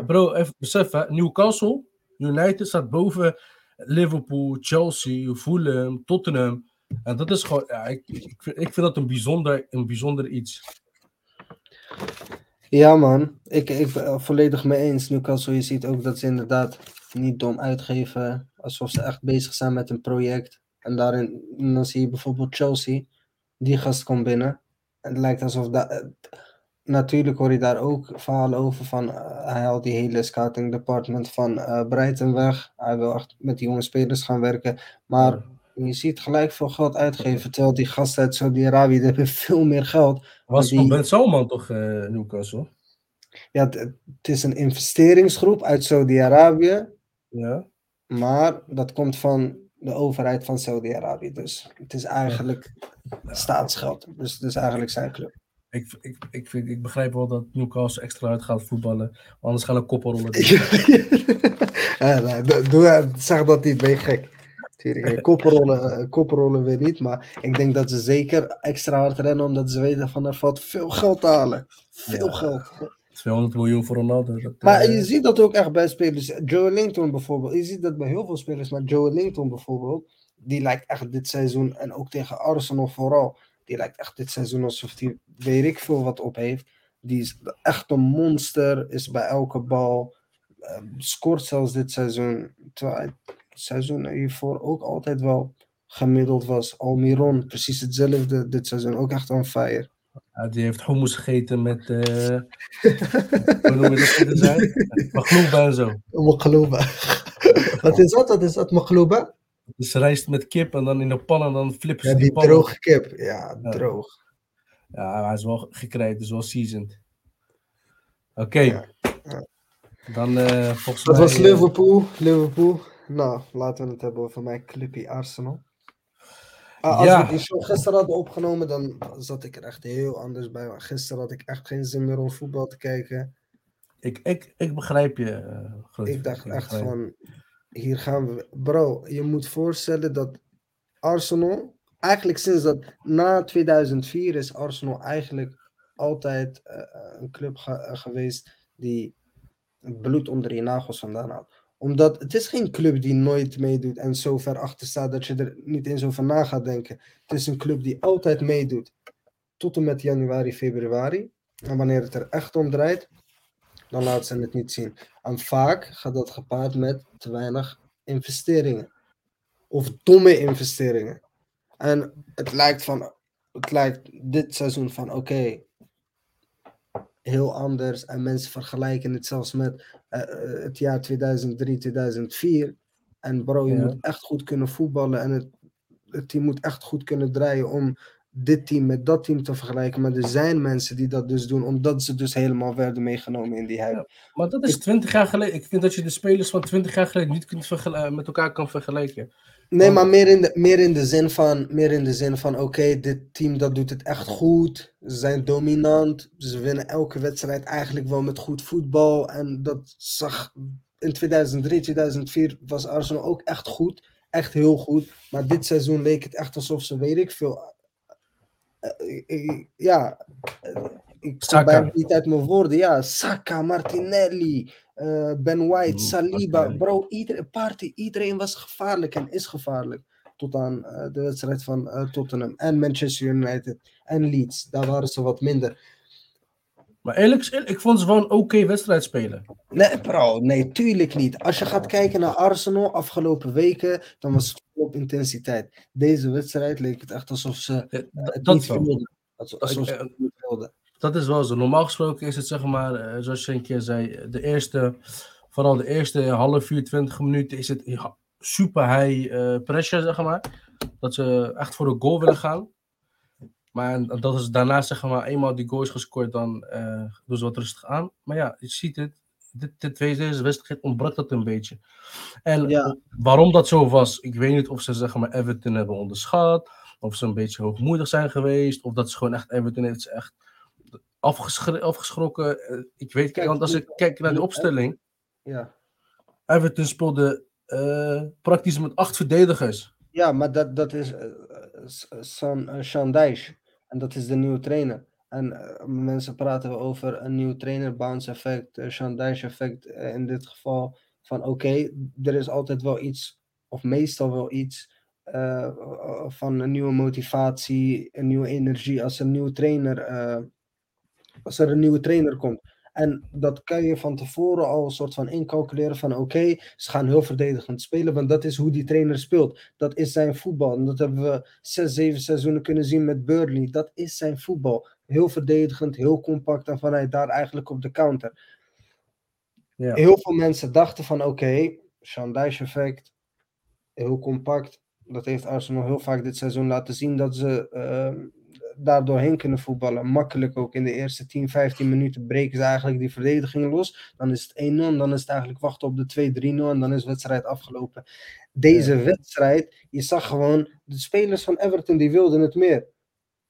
bro, even beseffen, Newcastle United staat boven Liverpool, Chelsea, Fulham, Tottenham. En dat is gewoon, ik vind dat een bijzonder iets. Ja man, ik ben volledig mee eens. Newcastle, je ziet ook dat ze inderdaad niet dom uitgeven. Alsof ze echt bezig zijn met een project. En daarin, dan zie je bijvoorbeeld Chelsea. Die gast komt binnen. En het lijkt alsof natuurlijk hoor je daar ook verhalen over van hij haalt die hele scouting department van Brighton weg. Hij wil echt met die jonge spelers gaan werken. Maar je ziet gelijk veel geld uitgeven. Terwijl die gasten uit Saudi-Arabië, die hebben veel meer geld. Was van Ben Salman toch, Newcastle? Ja, het is een investeringsgroep uit Saudi-Arabië. Ja. Maar dat komt van de overheid van Saudi-Arabië. Dus het is eigenlijk staatsgeld. Dus het is eigenlijk zijn club. Ik begrijp wel dat Newcastle extra uit gaat voetballen. Anders gaan er koppen rollen. Zeg dat niet, ben je gek. Koprollen weer niet, maar ik denk dat ze zeker extra hard rennen, omdat ze weten van er valt veel geld te halen. Veel geld. 200 miljoen voor Ronaldo. Maar je ziet dat ook echt bij spelers. Joelinton bijvoorbeeld. Je ziet dat bij heel veel spelers, maar Joelinton bijvoorbeeld, die lijkt echt dit seizoen, en ook tegen Arsenal vooral, die lijkt echt dit seizoen alsof hij weet ik veel wat op heeft. Die is echt een monster, is bij elke bal, scoort zelfs dit seizoen. Seizoen hiervoor ook altijd wel gemiddeld was. Almiron, precies hetzelfde dit seizoen, ook echt on fire. Ja, die heeft hummus gegeten met hoe noem je dat te zijn? Magloba en zo. Magloba. Wat is dat? Wat is dat, magloba? Dus rijst met kip en dan in de pan en dan flippen ze die pan. Droge kip, ja, droog. Ja, hij is wel gekrijpt, dus wel seasoned. Oké. Ja. Dan volgens mij... Dat was Liverpool. Nou, laten we het hebben over mijn clubje Arsenal. Als we die show gisteren hadden opgenomen, dan zat ik er echt heel anders bij. Maar gisteren had ik echt geen zin meer om voetbal te kijken. Ik begrijp je. Hier gaan we. Bro, je moet voorstellen dat Arsenal, eigenlijk sinds dat na 2004 is Arsenal eigenlijk altijd een club geweest die bloed onder je nagels vandaan had. Omdat het is geen club die nooit meedoet en zo ver achter staat dat je er niet eens over na gaat denken. Het is een club die altijd meedoet. Tot en met januari, februari. En wanneer het er echt om draait, dan laten ze het niet zien. En vaak gaat dat gepaard met te weinig investeringen. Of domme investeringen. En het lijkt dit seizoen van oké, heel anders. En mensen vergelijken het zelfs met het jaar 2003, 2004. En bro, je moet echt goed kunnen voetballen. En het team moet echt goed kunnen draaien om dit team met dat team te vergelijken. Maar er zijn mensen die dat dus doen, omdat ze dus helemaal werden meegenomen in die hype. Ja, maar dat is 20 jaar geleden. Ik vind dat je de spelers van 20 jaar geleden niet kunt met elkaar kan vergelijken. Nee, maar meer in de zin van oké, dit team dat doet het echt goed. Ze zijn dominant. Ze winnen elke wedstrijd eigenlijk wel met goed voetbal. En dat zag in 2003, 2004 was Arsenal ook echt goed. Echt heel goed. Maar dit seizoen leek het echt alsof ze, weet ik veel... ik kom bijna niet uit mijn woorden. Ja, Saka, Martinelli, Ben White, Saliba, bro, iedereen was gevaarlijk en is gevaarlijk. Tot aan de wedstrijd van Tottenham en Manchester United en Leeds. Daar waren ze wat minder. Maar eerlijk, ik vond ze wel een oké wedstrijd spelen. Nee, bro, nee, tuurlijk niet. Als je gaat kijken naar Arsenal afgelopen weken, dan was het op intensiteit. Deze wedstrijd leek het echt alsof ze niet wilden. Dat is wel zo. Normaal gesproken is het, zeg maar, zoals je een keer zei, vooral de eerste half uur, 20 minuten is het super high pressure, zeg maar. Dat ze echt voor de goal willen gaan. Maar dat is daarna, zeg maar, eenmaal die goal is gescoord, dan doen ze wat rustig aan. Maar ja, je ziet het. Deze wedstrijd ontbrak dat een beetje. En ja, waarom dat zo was, ik weet niet of ze, zeg maar, Everton hebben onderschat. Of ze een beetje hoogmoedig zijn geweest. Of dat ze gewoon echt, Everton heeft ze echt afgeschrokken. Ik weet, want als ik kijk naar de opstelling. Ja. Everton speelde praktisch met 8 verdedigers. Ja, maar dat is Sean Dyche. En dat is de nieuwe trainer. En mensen praten over een nieuw trainer, bounce effect, Sean Dyche effect. In dit geval van oké, er is altijd wel iets, of meestal wel iets, van een nieuwe motivatie, een nieuwe energie als een nieuwe trainer, als er een nieuwe trainer komt. En dat kan je van tevoren al een soort van incalculeren van oké, ze gaan heel verdedigend spelen, want dat is hoe die trainer speelt. Dat is zijn voetbal. En dat hebben we 6-7 seizoenen kunnen zien met Burnley. Dat is zijn voetbal. Heel verdedigend, heel compact en vanuit daar eigenlijk op de counter. Ja. Heel veel mensen dachten van oké, Sean Dyche effect, heel compact. Dat heeft Arsenal heel vaak dit seizoen laten zien, dat ze daar doorheen kunnen voetballen. Makkelijk ook. In de eerste 10, 15 minuten breken ze eigenlijk die verdediging los. Dan is het 1-0, dan is het eigenlijk wachten op de 2-3-0 en dan is de wedstrijd afgelopen. Deze wedstrijd, je zag gewoon, de spelers van Everton die wilden het meer.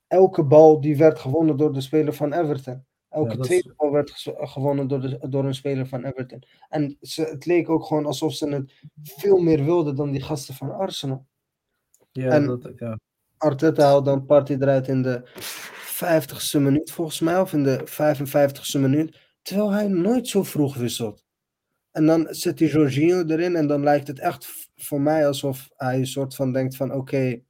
Elke bal die werd gewonnen door de speler van Everton. Elke tweede bal werd gewonnen door een speler van Everton. En het leek ook gewoon alsof ze het veel meer wilden dan die gasten van Arsenal. Ja, en Arteta haalt dan Party eruit in de 50ste minuut volgens mij, of in de 55ste minuut, terwijl hij nooit zo vroeg wisselt. En dan zet hij Jorginho erin en dan lijkt het echt voor mij alsof hij een soort van denkt van oké,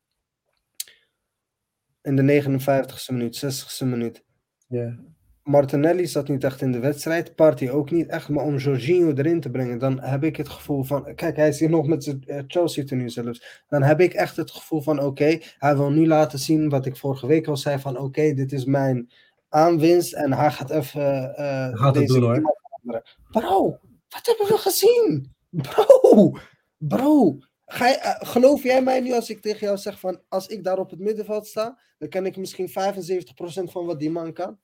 in de 59ste minuut, 60ste minuut. Yeah. Martinelli zat niet echt in de wedstrijd, Party ook niet echt, maar om Jorginho erin te brengen, dan heb ik het gevoel van, kijk, hij is hier nog met zijn Chelsea tenue zelfs, dan heb ik echt het gevoel van, oké, hij wil nu laten zien wat ik vorige week al zei, van oké, dit is mijn aanwinst en hij gaat even deze iemand veranderen. Bro, wat hebben we gezien? Bro. Geloof jij mij nu als ik tegen jou zeg van, als ik daar op het middenveld sta, dan kan ik misschien 75% van wat die man kan?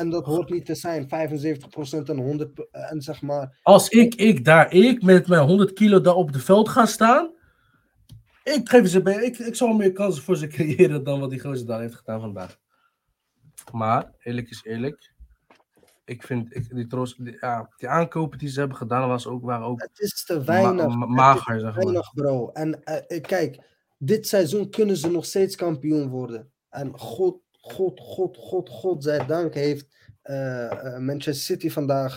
En dat hoort niet te zijn. 75% en 100%. En zeg maar, als ik met mijn 100 kilo daar op het veld ga staan, ik zal meer kansen voor ze creëren dan wat die gozer daar heeft gedaan vandaag. Maar, eerlijk is eerlijk, ik vind die aankopen die ze hebben gedaan waren ook het is te weinig. Mager, het is te weinig, bro. En kijk, dit seizoen kunnen ze nog steeds kampioen worden. En God zij dank heeft Manchester City vandaag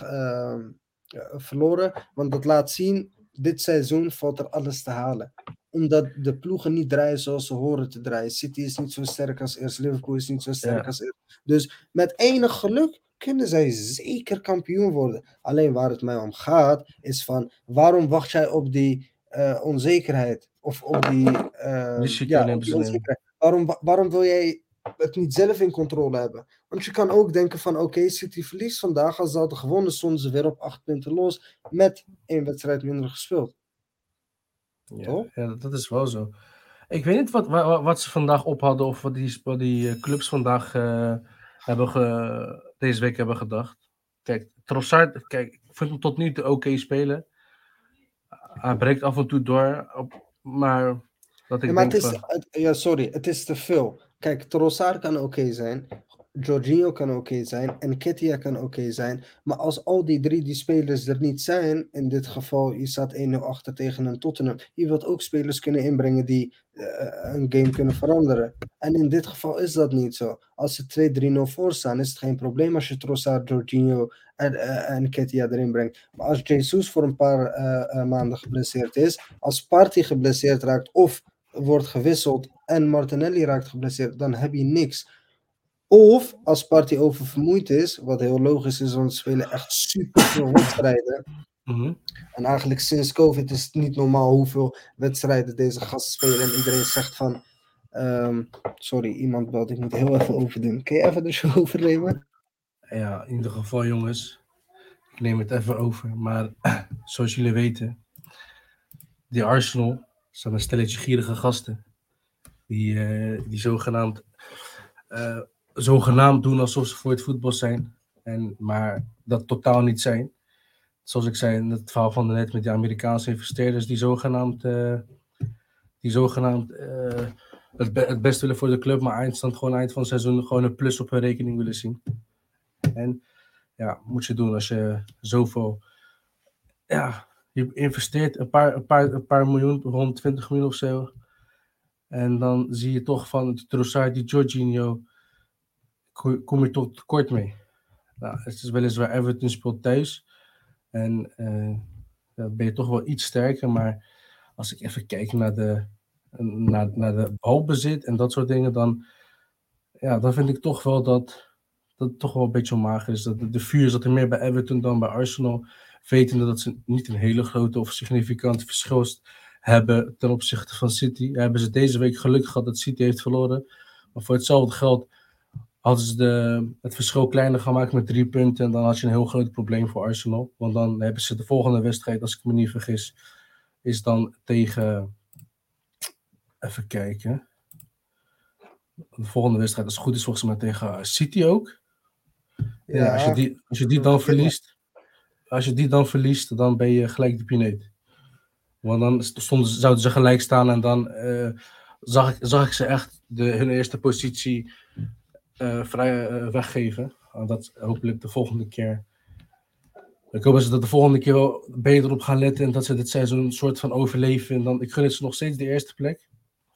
verloren. Want dat laat zien, dit seizoen valt er alles te halen. Omdat de ploegen niet draaien zoals ze horen te draaien. City is niet zo sterk als eerst, Liverpool is niet zo sterk als eerst. Dus met enig geluk kunnen zij zeker kampioen worden. Alleen waar het mij om gaat, is van waarom wacht jij op die onzekerheid? Of op die onzekerheid. Waarom wil jij het niet zelf in controle hebben? Want je kan ook denken van oké, City verliest vandaag, als ze hadden gewonnen stonden ze weer op 8 punten los, met 1 wedstrijd minder gespeeld. Ja, dat is wel zo. Ik weet niet wat ze vandaag op hadden, of wat die clubs vandaag deze week hebben gedacht. Kijk, Trossard, ik vind hem tot nu toe oké spelen. Hij breekt af en toe door, maar dat ik denk, het is te veel. Kijk, Trossard kan oké zijn. Jorginho kan oké zijn. En Nketiah kan oké zijn. Maar als al die drie die spelers er niet zijn. In dit geval, je staat 1-0 achter tegen een Tottenham. Je wilt ook spelers kunnen inbrengen die een game kunnen veranderen. En in dit geval is dat niet zo. Als ze 2-3-0 voor staan, is het geen probleem als je Trossard, Jorginho en Nketiah erin brengt. Maar als Jesus voor een paar maanden geblesseerd is. Als Partey geblesseerd raakt of wordt gewisseld en Martinelli raakt geblesseerd, dan heb je niks. Of als Partey oververmoeid is, wat heel logisch is, want ze spelen echt super veel wedstrijden. Mm-hmm. En eigenlijk sinds COVID is het niet normaal hoeveel wedstrijden deze gasten spelen. En iedereen zegt van, sorry, iemand belt, ik moet heel even overdoen. Kun je even de show overnemen? Ja, in ieder geval jongens, ik neem het even over. Maar zoals jullie weten, die Arsenal zijn een stelletje gierige gasten. Die zogenaamd doen alsof ze voor het voetbal zijn, maar dat totaal niet zijn. Zoals ik zei in het verhaal van daarnet met die Amerikaanse investeerders die zogenaamd het best willen voor de club, maar eind van het seizoen gewoon een plus op hun rekening willen zien. En ja, moet je doen als je zoveel... Ja, je investeert een paar miljoen, 120 miljoen of zo. En dan zie je toch van Trossard, die Jorginho, kom je tot tekort mee. Nou, het is weliswaar Everton speelt thuis. En dan ben je toch wel iets sterker. Maar als ik even kijk naar de balbezit en dat soort dingen, dan vind ik toch wel dat het toch wel een beetje mager is. De vuur zat er meer bij Everton dan bij Arsenal. Wetende dat ze niet een hele grote of significante verschil hebben ten opzichte van City. Hebben ze deze week geluk gehad dat City heeft verloren. Maar voor hetzelfde geld hadden ze het verschil kleiner gemaakt met 3 punten. En dan had je een heel groot probleem voor Arsenal. Want dan hebben ze de volgende wedstrijd, als ik me niet vergis, is dan tegen... Even kijken. De volgende wedstrijd, als het goed is, volgens mij tegen City ook. Ja, als je die dan verliest, dan ben je gelijk de pineet. Want dan zouden ze gelijk staan en dan zag ik ze echt hun eerste positie vrij weggeven. Dat hopelijk de volgende keer. Ik hoop dat ze de volgende keer wel beter op gaan letten en dat ze dit seizoen een soort van overleven. En dan, ik gun het ze nog steeds de eerste plek.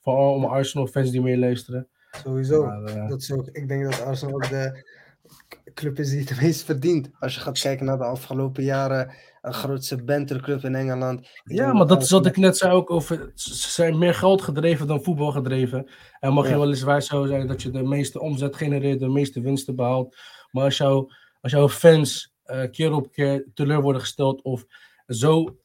Vooral om Arsenal fans die meer luisteren. Sowieso. Maar, dat is ook, ik denk dat Arsenal de club is die het meest verdient. Als je gaat kijken naar de afgelopen jaren, een grootste banterclub in Engeland. Ja, maar dat is wat ik net zei ook over. Ze zijn meer geld gedreven dan voetbal gedreven. En mag je weliswaar zo zijn dat je de meeste omzet genereert, de meeste winsten behaalt. Maar als jouw fans keer op keer teleur worden gesteld of zo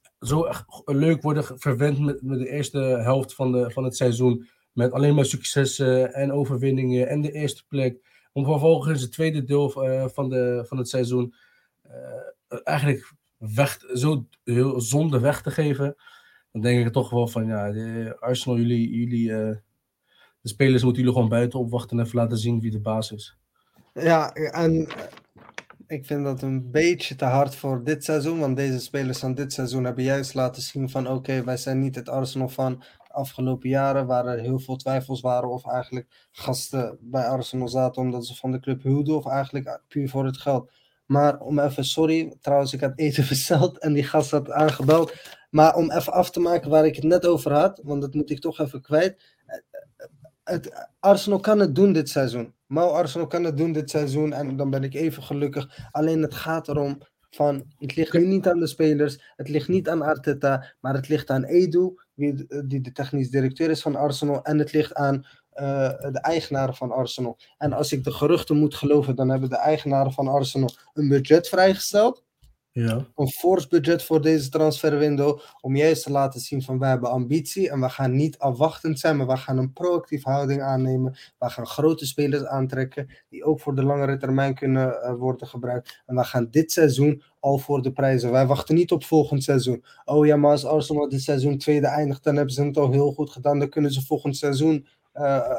leuk worden verwend met de eerste helft van het seizoen, met alleen maar successen en overwinningen en de eerste plek, om vervolgens het tweede deel van het seizoen eigenlijk heel zonde weg te geven. Dan denk ik toch wel van, ja, Arsenal, jullie de spelers moeten jullie gewoon buiten opwachten en even laten zien wie de baas is. Ja, en ik vind dat een beetje te hard voor dit seizoen, want deze spelers van dit seizoen hebben juist laten zien van, oké, wij zijn niet het Arsenal van afgelopen jaren, waar er heel veel twijfels waren of eigenlijk gasten bij Arsenal zaten omdat ze van de club huwden of eigenlijk puur voor het geld. Maar om even, sorry, trouwens, ik had eten besteld en die gast had aangebeld. Maar om even af te maken waar ik het net over had, want dat moet ik toch even kwijt. Arsenal kan het doen dit seizoen. Arsenal kan het doen dit seizoen en dan ben ik even gelukkig. Alleen het gaat erom van, het ligt nu niet aan de spelers, het ligt niet aan Arteta, maar het ligt aan Edu, die de technisch directeur is van Arsenal, en het ligt aan de eigenaren van Arsenal. En als ik de geruchten moet geloven, dan hebben de eigenaren van Arsenal een budget vrijgesteld. Ja. Een fors budget voor deze transferwindow, om juist te laten zien van, wij hebben ambitie en we gaan niet afwachtend zijn, maar we gaan een proactieve houding aannemen. We gaan grote spelers aantrekken die ook voor de langere termijn kunnen worden gebruikt. En we gaan dit seizoen al voor de prijzen. Wij wachten niet op volgend seizoen. Oh ja, maar als Arsenal dit seizoen tweede eindigt, dan hebben ze het al heel goed gedaan. Dan kunnen ze volgend seizoen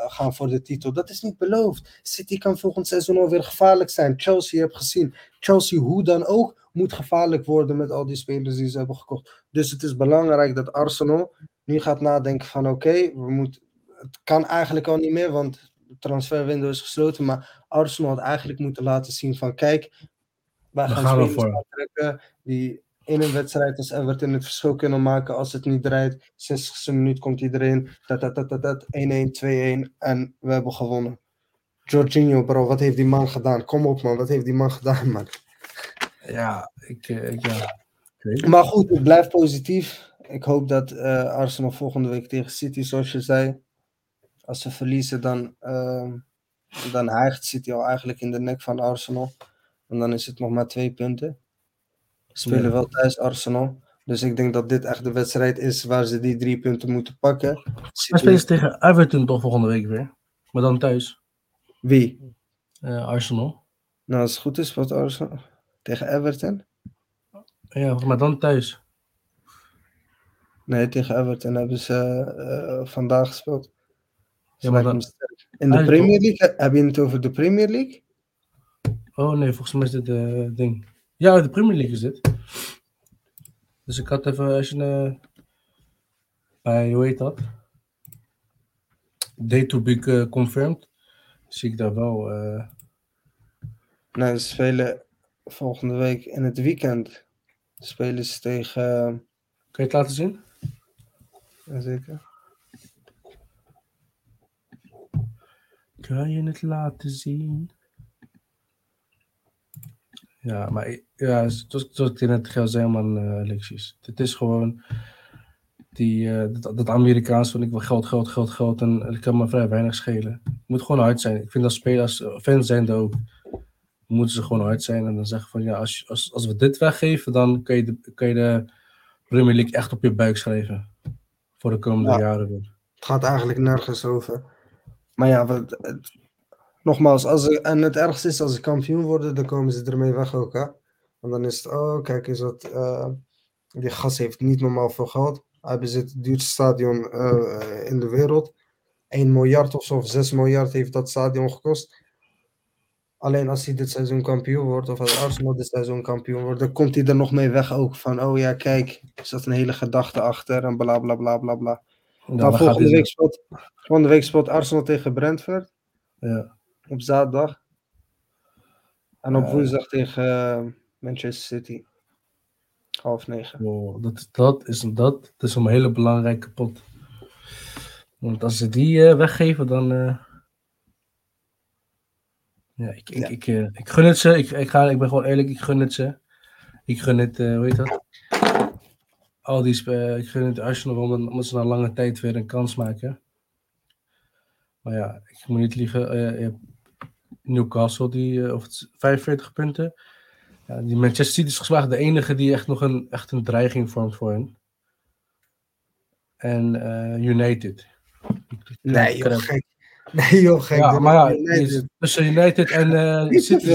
gaan voor de titel. Dat is niet beloofd. City kan volgend seizoen alweer gevaarlijk zijn. Chelsea, je hebt gezien. Chelsea, hoe dan ook, moet gevaarlijk worden met al die spelers die ze hebben gekocht. Dus het is belangrijk dat Arsenal nu gaat nadenken van, oké, het kan eigenlijk al niet meer, want de transferwindow is gesloten, maar Arsenal had eigenlijk moeten laten zien van kijk, wij gaan spelers aantrekken die in een wedstrijd als Everton het verschil kunnen maken als het niet draait. 60e minuut komt iedereen. 1-1, 2-1 en we hebben gewonnen. Jorginho, bro, wat heeft die man gedaan? Kom op, man. Wat heeft die man gedaan, man? Ja, ik maar goed, ik blijf positief. Ik hoop dat Arsenal volgende week tegen City, zoals je zei, als ze verliezen, dan hijgt City al eigenlijk in de nek van Arsenal. En dan is het nog maar 2 punten. Spelen wel thuis Arsenal. Dus ik denk dat dit echt de wedstrijd is waar ze die 3 punten moeten pakken. City... spelen ze tegen Everton toch volgende week weer? Maar dan thuis. Wie? Arsenal. Nou, als het goed is, wat Arsenal... tegen Everton? Ja, maar dan thuis. Nee, tegen Everton hebben ze vandaag gespeeld. Ja, maar dan... in de Premier League? Heb je het over de Premier League? Oh nee, volgens mij is dit ding. Ja, de Premier League is dit. Dus ik had even, als je bij, hoe heet dat? Day to be confirmed. Zie ik daar wel. Nee, ze spelen volgende week in het weekend. Spelen ze tegen... Kun je het laten zien? Jazeker. Kun je het laten zien? Ja, maar ja, zoals ik net zei, man, Alexis. Het is gewoon die, dat Amerikaans van ik wil geld en ik kan me vrij weinig schelen. Het moet gewoon hard zijn. Ik vind dat spelers, fans zijn er ook, moeten ze gewoon hard zijn en dan zeggen van ja, als we dit weggeven, dan kan je de Premier League echt op je buik schrijven voor de komende jaren weer. Het gaat eigenlijk nergens over. Maar ja, nogmaals, en het ergste is, als ze kampioen worden, dan komen ze ermee weg ook, hè. Want dan is het, oh, kijk eens wat, die gast heeft niet normaal veel geld. Hij bezit het duurste stadion in de wereld. 1 miljard of zo, of 6 miljard heeft dat stadion gekost. Alleen als hij dit seizoen kampioen wordt, of als Arsenal dit seizoen kampioen wordt, dan komt hij er nog mee weg ook. Van, oh ja, kijk, er zat een hele gedachte achter en bla bla bla bla bla. Ja, maar volgende week speelt Arsenal tegen Brentford. Ja. Op zaterdag. En op woensdag tegen Manchester City. 20:30. Wow, dat is een hele belangrijke pot. Want als ze die weggeven, dan... Ik gun het ze. Ik ben gewoon eerlijk, ik gun het ze. Ik gun het, hoe heet dat? Al die ik gun het Arsenal, omdat ze na lange tijd weer een kans maken. Maar ja, ik moet niet liegen. Newcastle, of 45 punten. Ja, die Manchester City is geslaagd de enige die echt nog echt een dreiging vormt voor hen. En United. Nee, joh, gek. Ja, maar ja, tussen United en City...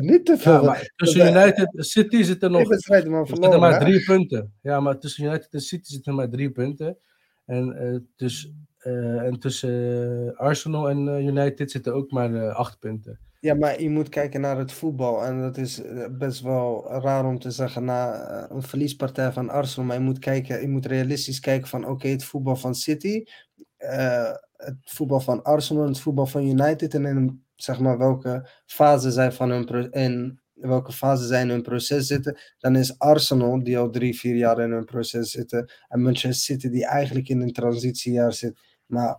Niet te veel. Ja, maar tussen United en City zitten er maar 3 punten. Ja, maar tussen United en City zitten er maar 3 punten. En tussen Arsenal en United zitten ook maar 8 punten. Ja, maar je moet kijken naar het voetbal. En dat is best wel raar om te zeggen na een verliespartij van Arsenal. Maar je moet realistisch kijken van oké, het voetbal van City, het voetbal van Arsenal en het voetbal van United. En in, zeg maar, welke fase zij in hun proces zitten, dan is Arsenal, die al 3-4 jaar in hun proces zitten, en Manchester City, die eigenlijk in een transitiejaar zit, maar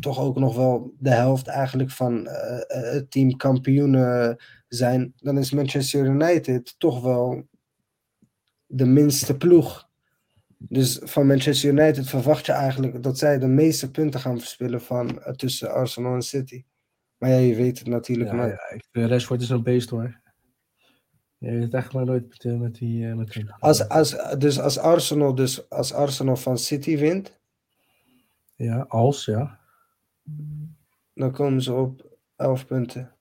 toch ook nog wel de helft eigenlijk van het team kampioenen zijn, dan is Manchester United toch wel de minste ploeg. Dus van Manchester United verwacht je eigenlijk dat zij de meeste punten gaan verspillen van tussen Arsenal en City. Maar ja, je weet het natuurlijk. Ja, Rashford is een beest, hoor. Je weet het echt maar nooit met die. Als Arsenal van City wint... Ja, dan komen ze op 11 punten.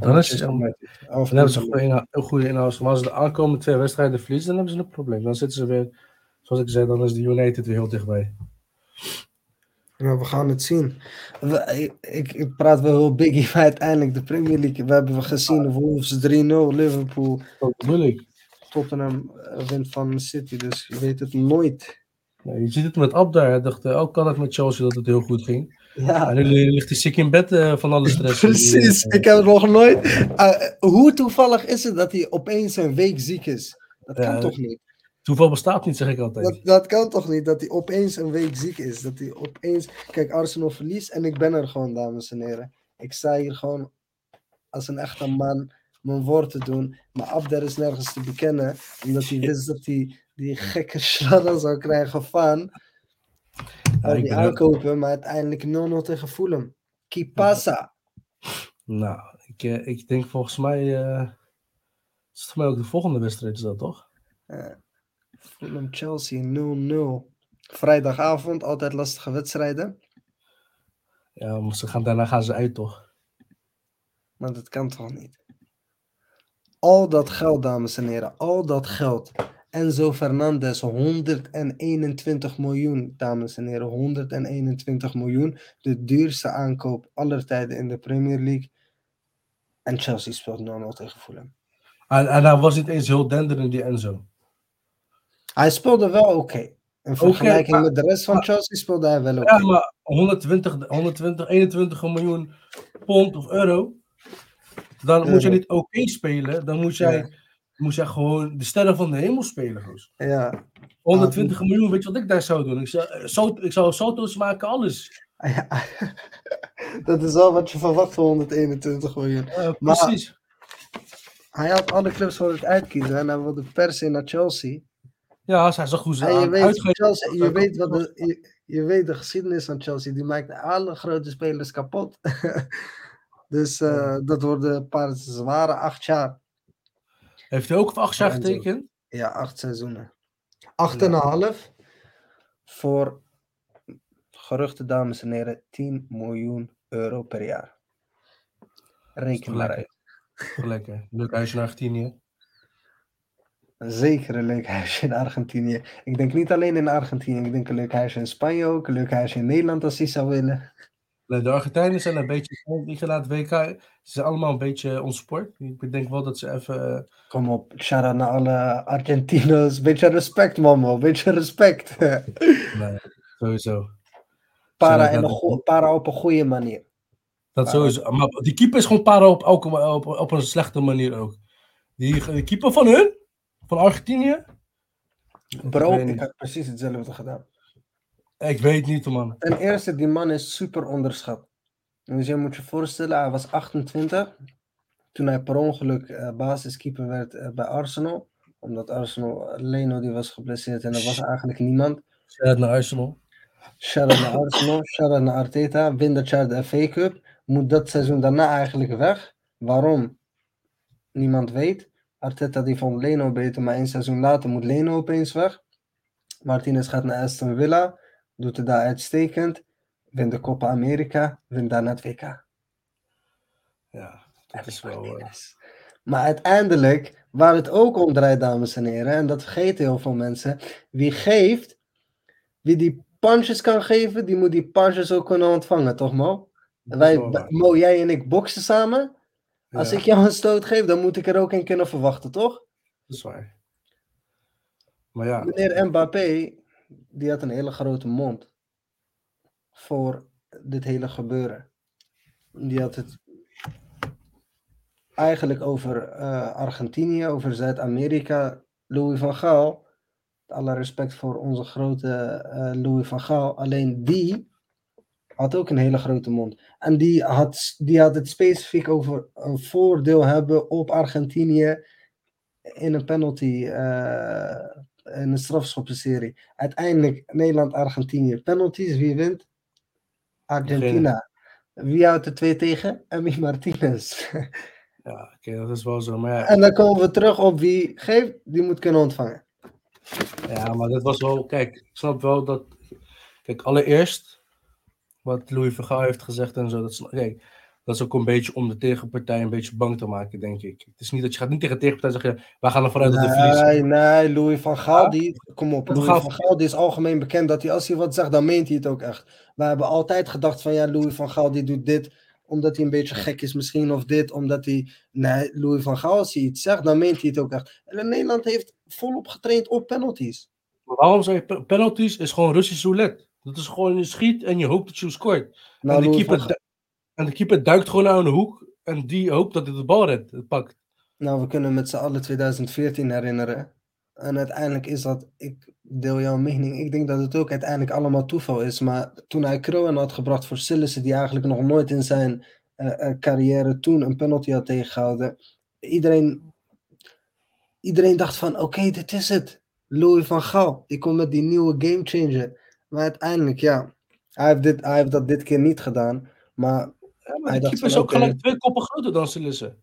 Dan is het... Dan hebben ze een goede inhoud. Maar als ze de aankomende 2 wedstrijden verliezen, dan hebben ze een probleem. Dan zitten ze weer... Zoals ik zei, dan is de United weer heel dichtbij. Nou, we gaan het zien. Ik praat wel heel biggie, maar uiteindelijk de Premier League. We hebben gezien, Wolves 3-0, Liverpool. Tottenham wint van City, dus je weet het nooit. Nou, je ziet het met Abdar. Hij dacht, ook kan het met Chelsea dat het heel goed ging. Ja. En nu ligt hij ziek in bed van alle stress. Precies, ik heb het nog nooit. Hoe toevallig is het dat hij opeens een week ziek is? Dat kan toch niet? Toeval bestaat niet, zeg ik altijd. Dat kan toch niet, dat hij opeens een week ziek is. Dat hij opeens... Kijk, Arsenal verliest en ik ben er gewoon, dames en heren. Ik sta hier gewoon als een echte man mijn woord te doen. Maar Abder is nergens te bekennen. Omdat hij wist dat hij die gekke sladder zou krijgen van... Ja, die aankopen, maar uiteindelijk 0-0 tegen Fulham. Kipasa. Nou, ik denk volgens mij... is het voor mij ook de volgende wedstrijd, is dat toch? Fulham Chelsea 0-0. Vrijdagavond, altijd lastige wedstrijden. Ja, maar daarna gaan ze uit, toch? Maar dat kan toch niet? Al dat geld, dames en heren. Al dat geld. Enzo Fernández, 121 miljoen, dames en heren. 121 miljoen. De duurste aankoop aller tijden in de Premier League. En Chelsea speelt 0-0 tegen Fulham. En hij was niet eens heel denderend, die Enzo. Hij speelde wel oké. In vergelijking met de rest van Chelsea speelde hij wel oké. Ja, maar 21 miljoen pond of euro. Dan moet je niet oké spelen. Dan moet jij... Moest jij gewoon de sterren van de hemel spelen. Dus. Ja. 120 miljoen, weet je wat ik daar zou doen? Ik zou salto's maken, alles. Ja, dat is wel wat je verwacht voor 121 miljoen. Precies. Hij had alle clubs voor het uitkiezen en hij wilde per se naar Chelsea. Ja, hij zag goed aan. Je weet de geschiedenis van Chelsea. Die maakt alle grote spelers kapot. Dus dat worden een paar zware 8 jaar. Heeft hij ook voor 8 jaar getekend? Ja, 8 seizoenen. 8,5 voor geruchten, dames en heren, 10 miljoen euro per jaar. Reken maar uit. Lekker. Leuk huisje in Argentinië. Zeker een leuk huisje in Argentinië. Ik denk niet alleen in Argentinië. Ik denk een leuk huisje in Spanje ook. Een leuk huisje in Nederland als hij zou willen. De Argentijnen zijn een beetje... Die gaan naar het WK. Ze zijn allemaal een beetje ontsport. Ik denk wel dat ze even... Kom op, Shara, naar alle Argentino's. Beetje respect, mama. Beetje respect. Nee, sowieso. Para op een goede manier. Dat sowieso. Maar die keeper is gewoon para op een slechte manier ook. Die keeper van hun? Van Argentinië? Bro, ik heb precies hetzelfde gedaan. Ik weet niet, man. Ten eerste, die man is super onderschat. Dus je moet je voorstellen, hij was 28. Toen hij per ongeluk basiskeeper werd bij Arsenal. Omdat Arsenal, Leno die was geblesseerd en er was eigenlijk niemand. Shout-out naar Arsenal. Shout-out naar Arsenal. Shout-out naar Arteta. Win dat jaar de FA Cup. Moet dat seizoen daarna eigenlijk weg. Waarom? Niemand weet. Arteta die vond Leno beter, maar 1 seizoen later moet Leno opeens weg. Martinez gaat naar Aston Villa. Doet het daar uitstekend. Wint de Copa America. Wint daarna het WK. Ja, dat is wel... Maar uiteindelijk, waar het ook om draait, dames en heren, en dat vergeten heel veel mensen, wie die punches kan geven, die moet die punches ook kunnen ontvangen, toch Mo? Mo, jij en ik boksen samen. Ja. Als ik jou een stoot geef, dan moet ik er ook een kunnen verwachten, toch? Dat is waar. Maar ja... Meneer Mbappé... Die had een hele grote mond voor dit hele gebeuren. Die had het eigenlijk over Argentinië, over Zuid-Amerika. Louis van Gaal, alle respect voor onze grote Louis van Gaal. Alleen die had ook een hele grote mond. En die had het specifiek over een voordeel hebben op Argentinië in een penalty... in een strafschoppenserie. Uiteindelijk Nederland-Argentinië. Penalties, wie wint? Argentina. Wie houdt er 2 tegen? Emi Martinez. Ja, oké, dat is wel zo. Maar ja. En dan komen we terug op wie geeft, die moet kunnen ontvangen. Ja, maar dat was wel... Kijk, ik snap wel dat... Kijk, allereerst... Wat Louis van Gaal heeft gezegd en zo. Dat is ook een beetje om de tegenpartij een beetje bang te maken, denk ik. Het is niet dat je gaat niet tegen de tegenpartij zeggen, wij gaan ervan uit dat we verliezen. Nee, Louis van Gaal, Louis van Gaal, die is algemeen bekend dat hij als hij wat zegt, dan meent hij het ook echt. We hebben altijd gedacht van, ja, Louis van Gaal, die doet dit, omdat hij een beetje gek is misschien, of dit, omdat hij... Nee, Louis van Gaal, als hij iets zegt, dan meent hij het ook echt. En Nederland heeft volop getraind op penalties. Maar waarom zou je penalties? Is gewoon Russisch roulette. Dat is gewoon je schiet en je hoopt dat je scoort. Nou, en de keeper duikt gewoon aan de hoek en die hoopt dat hij de bal pakt. Nou, we kunnen met z'n allen 2014 herinneren. En uiteindelijk is dat, ik deel jouw mening, ik denk dat het ook uiteindelijk allemaal toeval is. Maar toen hij Kroon had gebracht voor Sillissen, die eigenlijk nog nooit in zijn carrière toen een penalty had tegengehouden. Iedereen dacht van, oké, dit is het. Louis van Gaal, die komt met die nieuwe gamechanger. Maar uiteindelijk, ja, hij heeft dat dit keer niet gedaan. Maar hij dacht van, is ook gelijk 2 koppen groter dan Sillissen.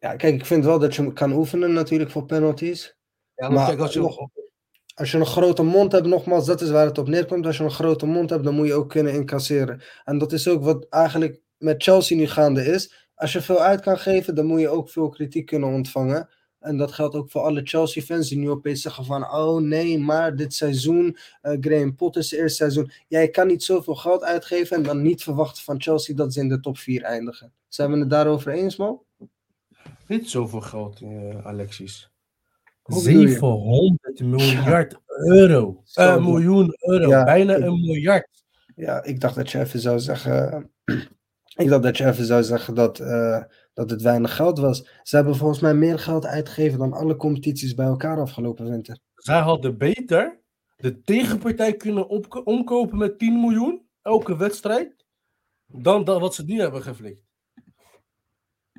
Ja, kijk, ik vind wel dat je kan oefenen natuurlijk voor penalties. Ja, maar kijk, als je een grote mond hebt, nogmaals, dat is waar het op neerkomt. Als je een grote mond hebt, dan moet je ook kunnen incasseren. En dat is ook wat eigenlijk met Chelsea nu gaande is. Als je veel uit kan geven, dan moet je ook veel kritiek kunnen ontvangen. En dat geldt ook voor alle Chelsea-fans die nu opeens zeggen van... oh nee, maar dit seizoen, Graham Potter's eerste seizoen... jij kan niet zoveel geld uitgeven en dan niet verwachten van Chelsea dat ze in de top 4 eindigen. Zijn we het daarover eens, man? Niet zoveel geld, Alexis. 700 miljard euro. Miljoen euro. Ja, bijna een miljard. Ja, ik dacht dat je even zou zeggen... dat het weinig geld was. Ze hebben volgens mij meer geld uitgegeven dan alle competities bij elkaar afgelopen winter. Zij hadden beter de tegenpartij kunnen omkopen met 10 miljoen elke wedstrijd dan wat ze nu hebben geflikt.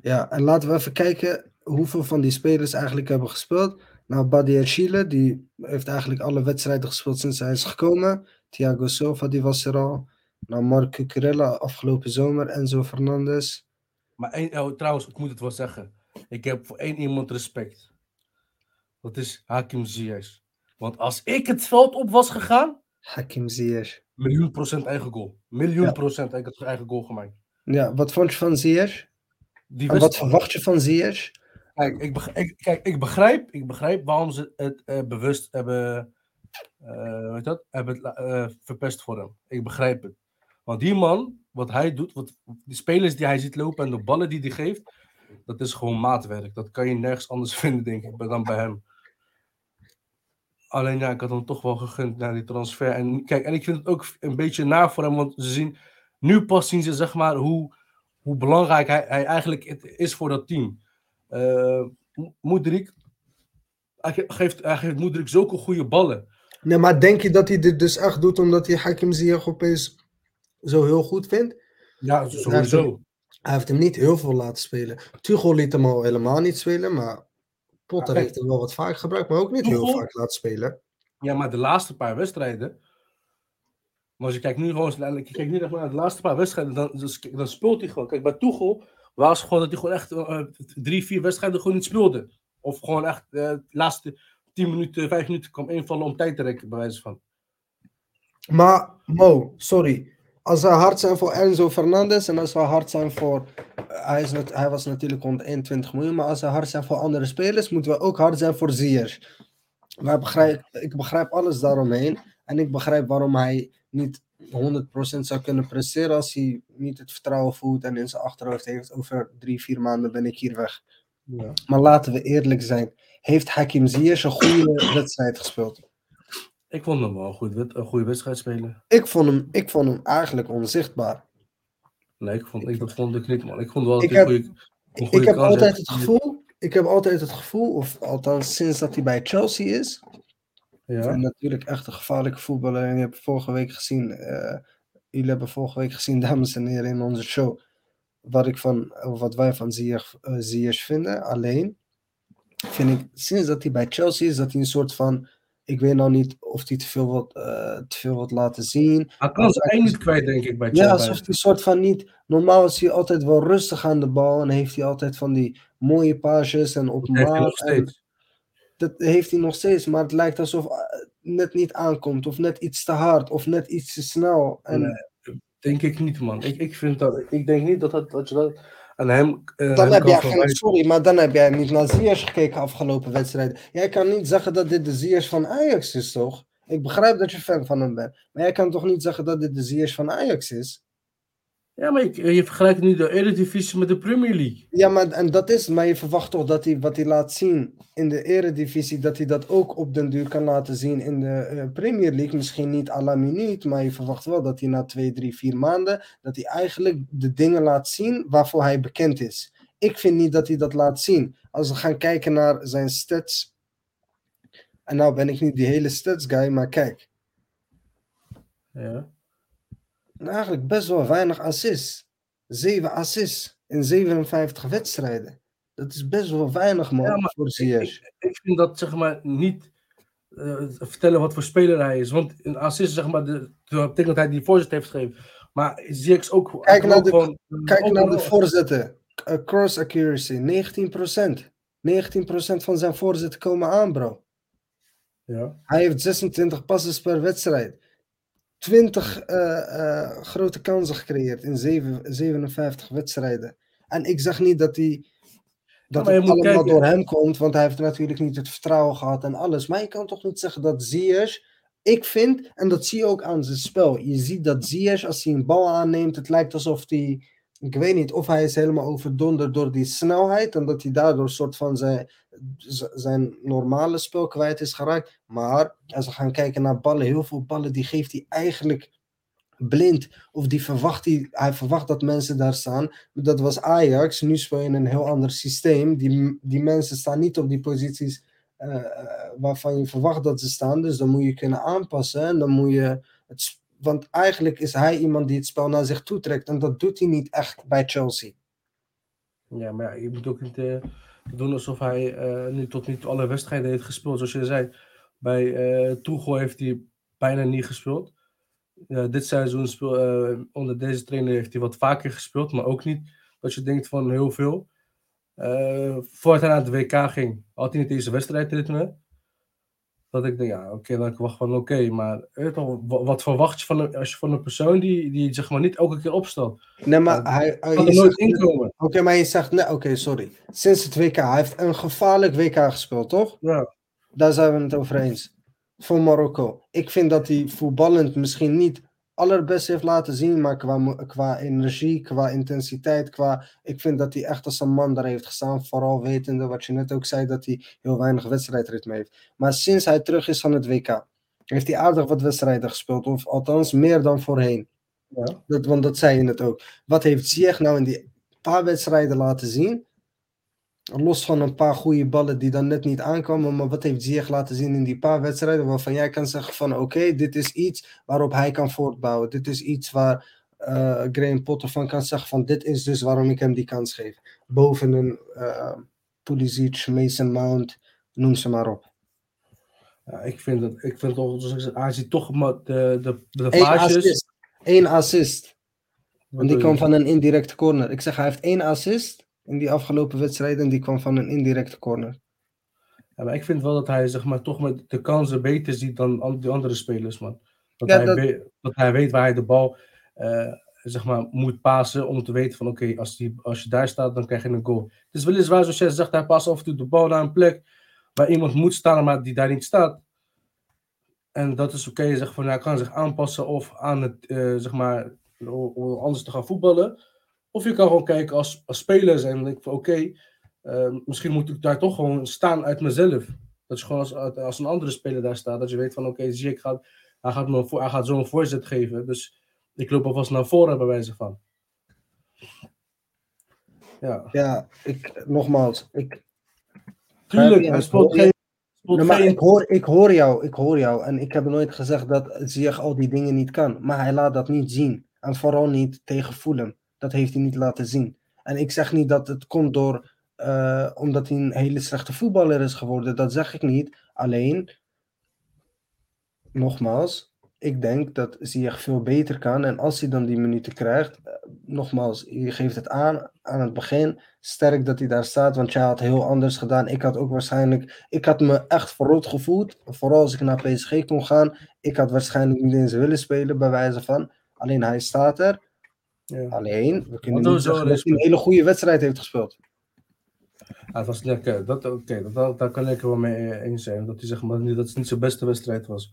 Ja, en laten we even kijken hoeveel van die spelers eigenlijk hebben gespeeld. Nou, Badiashile, die heeft eigenlijk alle wedstrijden gespeeld sinds hij is gekomen. Thiago Silva, die was er al. Nou, Marc Cucurella afgelopen zomer, Enzo Fernández. Maar trouwens, ik moet het wel zeggen. Ik heb voor 1 iemand respect. Dat is Hakim Ziyech. Want als ik het veld op was gegaan... Hakim Ziyech. 1,000,000% eigen goal. 1,000,000% eigen goal gemaakt. Ja, wat vond je van Ziyech? Wat verwacht je van Ziyech? Kijk, ik begrijp waarom ze het bewust hebben, verpest voor hem. Ik begrijp het. Want die man, wat hij doet, de spelers die hij ziet lopen en de ballen die hij geeft, dat is gewoon maatwerk. Dat kan je nergens anders vinden, denk ik, dan bij hem. Alleen ja, ik had hem toch wel gegund naar die transfer. En kijk, en ik vind het ook een beetje naar voor hem, want ze zien, nu pas zien ze zeg maar hoe belangrijk hij eigenlijk is voor dat team. Mudryk, hij geeft Mudryk zulke goede ballen. Nee, maar denk je dat hij dit dus echt doet omdat hij Hakim Ziyech opeens zo heel goed vindt? Ja, sowieso. Hij heeft hem niet heel veel laten spelen. Tuchel liet hem al helemaal niet spelen, maar Potter heeft hem wel wat vaak gebruikt, maar ook niet heel vaak laten spelen. Ja, maar de laatste paar wedstrijden... Maar als je kijkt nu echt maar naar de laatste paar wedstrijden, dan speelt hij gewoon. Kijk, bij Tuchel was gewoon dat hij gewoon echt 3-4 wedstrijden gewoon niet speelde. Of gewoon echt de laatste 10 minuten, 5 minuten kwam invallen om tijd te rekken, bij wijze van. Maar, sorry. Als wij hard zijn voor Enzo Fernández en als wij hard zijn voor... Hij was natuurlijk rond 21 miljoen, maar als wij hard zijn voor andere spelers, moeten we ook hard zijn voor Ziyech. Ik begrijp alles daaromheen. En ik begrijp waarom hij niet 100% zou kunnen presteren als hij niet het vertrouwen voelt en in zijn achterhoofd heeft, over 3-4 maanden ben ik hier weg. Ja. Maar laten we eerlijk zijn. Heeft Hakim Ziyech een goede wedstrijd gespeeld? Ik vond hem wel een goede wedstrijd spelen. Ik vond hem eigenlijk onzichtbaar. Nee, ik vond het niet, man. Ik vond wel dat een goede ik heb altijd het gevoel, of althans sinds dat hij bij Chelsea is... Ja. En natuurlijk echt een gevaarlijke voetballer. En je hebt vorige week gezien, dames en heren, in onze show, wat wij van Ziyech vinden. Alleen vind ik, sinds dat hij bij Chelsea is, dat hij een soort van, ik weet nou niet of hij te veel wat laten zien. Hij kan zijn eind niet kwijt, denk ik, bij Chelsea. Ja, alsof hij een soort van niet... Normaal is hij altijd wel rustig aan de bal en heeft hij altijd van die mooie pages en op maat. Dat heeft hij nog steeds, maar het lijkt alsof het net niet aankomt. Of net iets te hard, of net iets te snel. En... Nee, denk ik niet, man. Ik denk niet dat je dat aan hem... Dan heb jij niet naar Ziyech gekeken afgelopen wedstrijden. Jij kan niet zeggen dat dit de Ziyech van Ajax is, toch? Ik begrijp dat je fan van hem bent. Maar jij kan toch niet zeggen dat dit de Ziyech van Ajax is? Ja, maar je vergelijkt nu de Eredivisie met de Premier League. Ja, maar je verwacht toch dat hij wat hij laat zien in de Eredivisie, dat hij dat ook op den duur kan laten zien in de Premier League. Misschien niet à la minuut, maar je verwacht wel dat hij na 2, 3, 4 maanden, dat hij eigenlijk de dingen laat zien waarvoor hij bekend is. Ik vind niet dat hij dat laat zien. Als we gaan kijken naar zijn stats, en nou ben ik niet die hele stats guy, maar kijk. Ja. Eigenlijk best wel weinig assists. 7 assists in 57 wedstrijden. Dat is best wel weinig, man. Ja, maar voor ik vind dat, zeg maar, niet vertellen wat voor speler hij is. Want een assist, zeg maar, dat betekent dat hij die voorzet heeft gegeven. Maar Ziyech is ook... Kijk naar de voorzetten. Cross accuracy, 19%. 19% van zijn voorzetten komen aan, bro. Ja. Hij heeft 26 passes per wedstrijd. 20 grote kansen gecreëerd in 57 wedstrijden. En ik zeg niet dat het allemaal kijken, door hem komt, want hij heeft natuurlijk niet het vertrouwen gehad en alles. Maar je kan toch niet zeggen dat Ziyech, ik vind, en dat zie je ook aan zijn spel. Je ziet dat Ziyech, als hij een bal aanneemt, het lijkt alsof hij, ik weet niet, of hij is helemaal overdonderd door die snelheid en dat hij daardoor een soort van zijn normale spel kwijt is geraakt. Maar als we gaan kijken naar ballen, heel veel ballen die geeft hij eigenlijk blind. Of die verwacht hij verwacht dat mensen daar staan. Dat was Ajax, nu speel je in een heel ander systeem. Die mensen staan niet op die posities waarvan je verwacht dat ze staan. Dus dan moet je kunnen aanpassen en dan moet je want eigenlijk is hij iemand die het spel naar zich toetrekt. En dat doet hij niet echt bij Chelsea. Ja, maar ja, je moet ook niet doen alsof hij nu tot nu toe alle wedstrijden heeft gespeeld. Zoals je zei, bij Tuchel heeft hij bijna niet gespeeld. Dit seizoen onder deze trainer heeft hij wat vaker gespeeld. Maar ook niet dat je denkt van heel veel. Voordat hij naar het WK ging, had hij niet deze wedstrijdritme. Dat ik denk, ja, oké, dan wacht van oké. Maar wat verwacht je van een persoon die zeg maar niet elke keer opstelt? Nee, maar hij kan er nooit inkomen. Oké, maar je zegt, nee, oké, sorry. Sinds het WK, hij heeft een gevaarlijk WK gespeeld, toch? Ja. Daar zijn we het over eens. Voor Marokko. Ik vind dat hij voetballend misschien niet allerbest heeft laten zien, maar qua energie, qua intensiteit, ik vind dat hij echt als een man daar heeft gestaan, vooral wetende wat je net ook zei, dat hij heel weinig wedstrijdritme heeft. Maar sinds hij terug is van het WK, heeft hij aardig wat wedstrijden gespeeld, of althans meer dan voorheen. Ja. Want dat zei je net ook. Wat heeft Ziyech nou in die paar wedstrijden laten zien? Los van een paar goede ballen die dan net niet aankwamen, maar wat heeft Ziyech laten zien in die paar wedstrijden waarvan jij kan zeggen van oké, dit is iets waarop hij kan voortbouwen. Dit is iets waar Graham Potter van kan zeggen van dit is dus waarom ik hem die kans geef. Boven een Pulisic, Mason Mount, noem ze maar op. Ja, ik vind dat hij ziet toch de paasjes. 1 assist. Want die kwam van een indirecte corner. Ik zeg, hij heeft 1 assist. In die afgelopen wedstrijden, die kwam van een indirecte corner. Ja, maar ik vind wel dat hij, zeg maar, toch met de kansen beter ziet dan die andere spelers, man. Dat hij weet waar hij de bal, zeg maar, moet passen om te weten van, oké, als je daar staat, dan krijg je een goal. Het is weliswaar, zoals jij zegt, hij past af en toe de bal naar een plek waar iemand moet staan, maar die daar niet staat. En dat is oké, je zegt van, hij kan zich aanpassen of aan het, zeg maar, anders te gaan voetballen. Of je kan gewoon kijken als spelers en denk van misschien moet ik daar toch gewoon staan uit mezelf. Dat je gewoon als een andere speler daar staat, dat je weet van Ziyech hij gaat zo'n voorzet geven. Dus ik loop alvast naar voren bij wijze van. Ja, nogmaals. Tuurlijk, hij speelt geen... Maar ik hoor jou en ik heb nooit gezegd dat Ziyech al die dingen niet kan. Maar hij laat dat niet zien en vooral niet tegen Fulham. Dat heeft hij niet laten zien. En ik zeg niet dat het komt door omdat hij een hele slechte voetballer is geworden. Dat zeg ik niet. Alleen, nogmaals, ik denk dat Ziyech veel beter kan. En als hij dan die minuten krijgt, nogmaals, je geeft het aan het begin. Sterk dat hij daar staat, want jij had heel anders gedaan. Ik had me echt verrot gevoeld. Vooral als ik naar PSG kon gaan. Ik had waarschijnlijk niet eens willen spelen, bij wijze van. Alleen hij staat er. Ja. Alleen, we kunnen niet zeggen dat hij een hele goede wedstrijd heeft gespeeld. Ja, het was lekker. Daar kan ik wel mee eens zijn. Dat hij, zeg maar, dat het niet zijn beste wedstrijd was.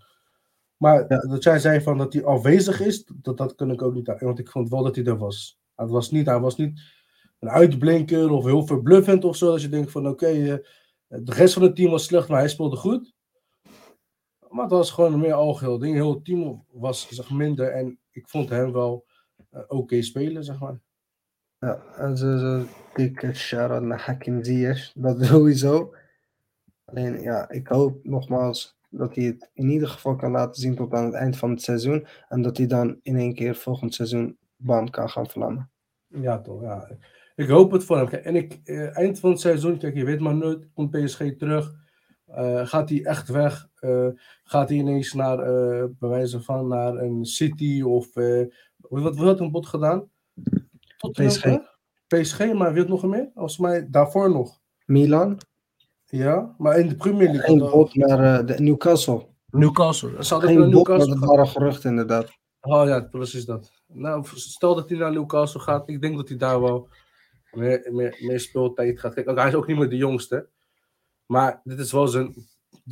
Maar dat jij zei van dat hij afwezig is, dat kan ik ook niet aan. Want ik vond wel dat hij er was. Hij was niet een uitblinker of heel verbluffend of zo. Als je denkt van oké, de rest van het team was slecht, maar hij speelde goed. Maar het was gewoon een meer algeheel ding. Heel het team was minder en ik vond hem wel oké spelen, zeg maar. Ja, en zo dikke shout-out naar Hakim Ziyech. Dat sowieso. Alleen ja, ik hoop nogmaals dat hij het in ieder geval kan laten zien tot aan het eind van het seizoen. En dat hij dan in één keer volgend seizoen bam kan gaan vlammen. Ja, toch. Ja. Ik hoop het voor hem. En eind van het seizoen, kijk, je weet maar nooit, komt PSG terug. Gaat hij echt weg? Gaat hij ineens naar, bij wijze van, naar een City of... wat had een bot gedaan? PSG, maar weet nog meer? Volgens mij daarvoor nog. Milan? Ja, maar in de Premier League. Geen bot naar Newcastle. Geen bot, maar dat waren geruchten inderdaad. Oh ja, precies dat. Nou, stel dat hij naar Newcastle gaat, ik denk dat hij daar wel meer speeltijd gaat krijgen. Hij is ook niet meer de jongste. Maar dit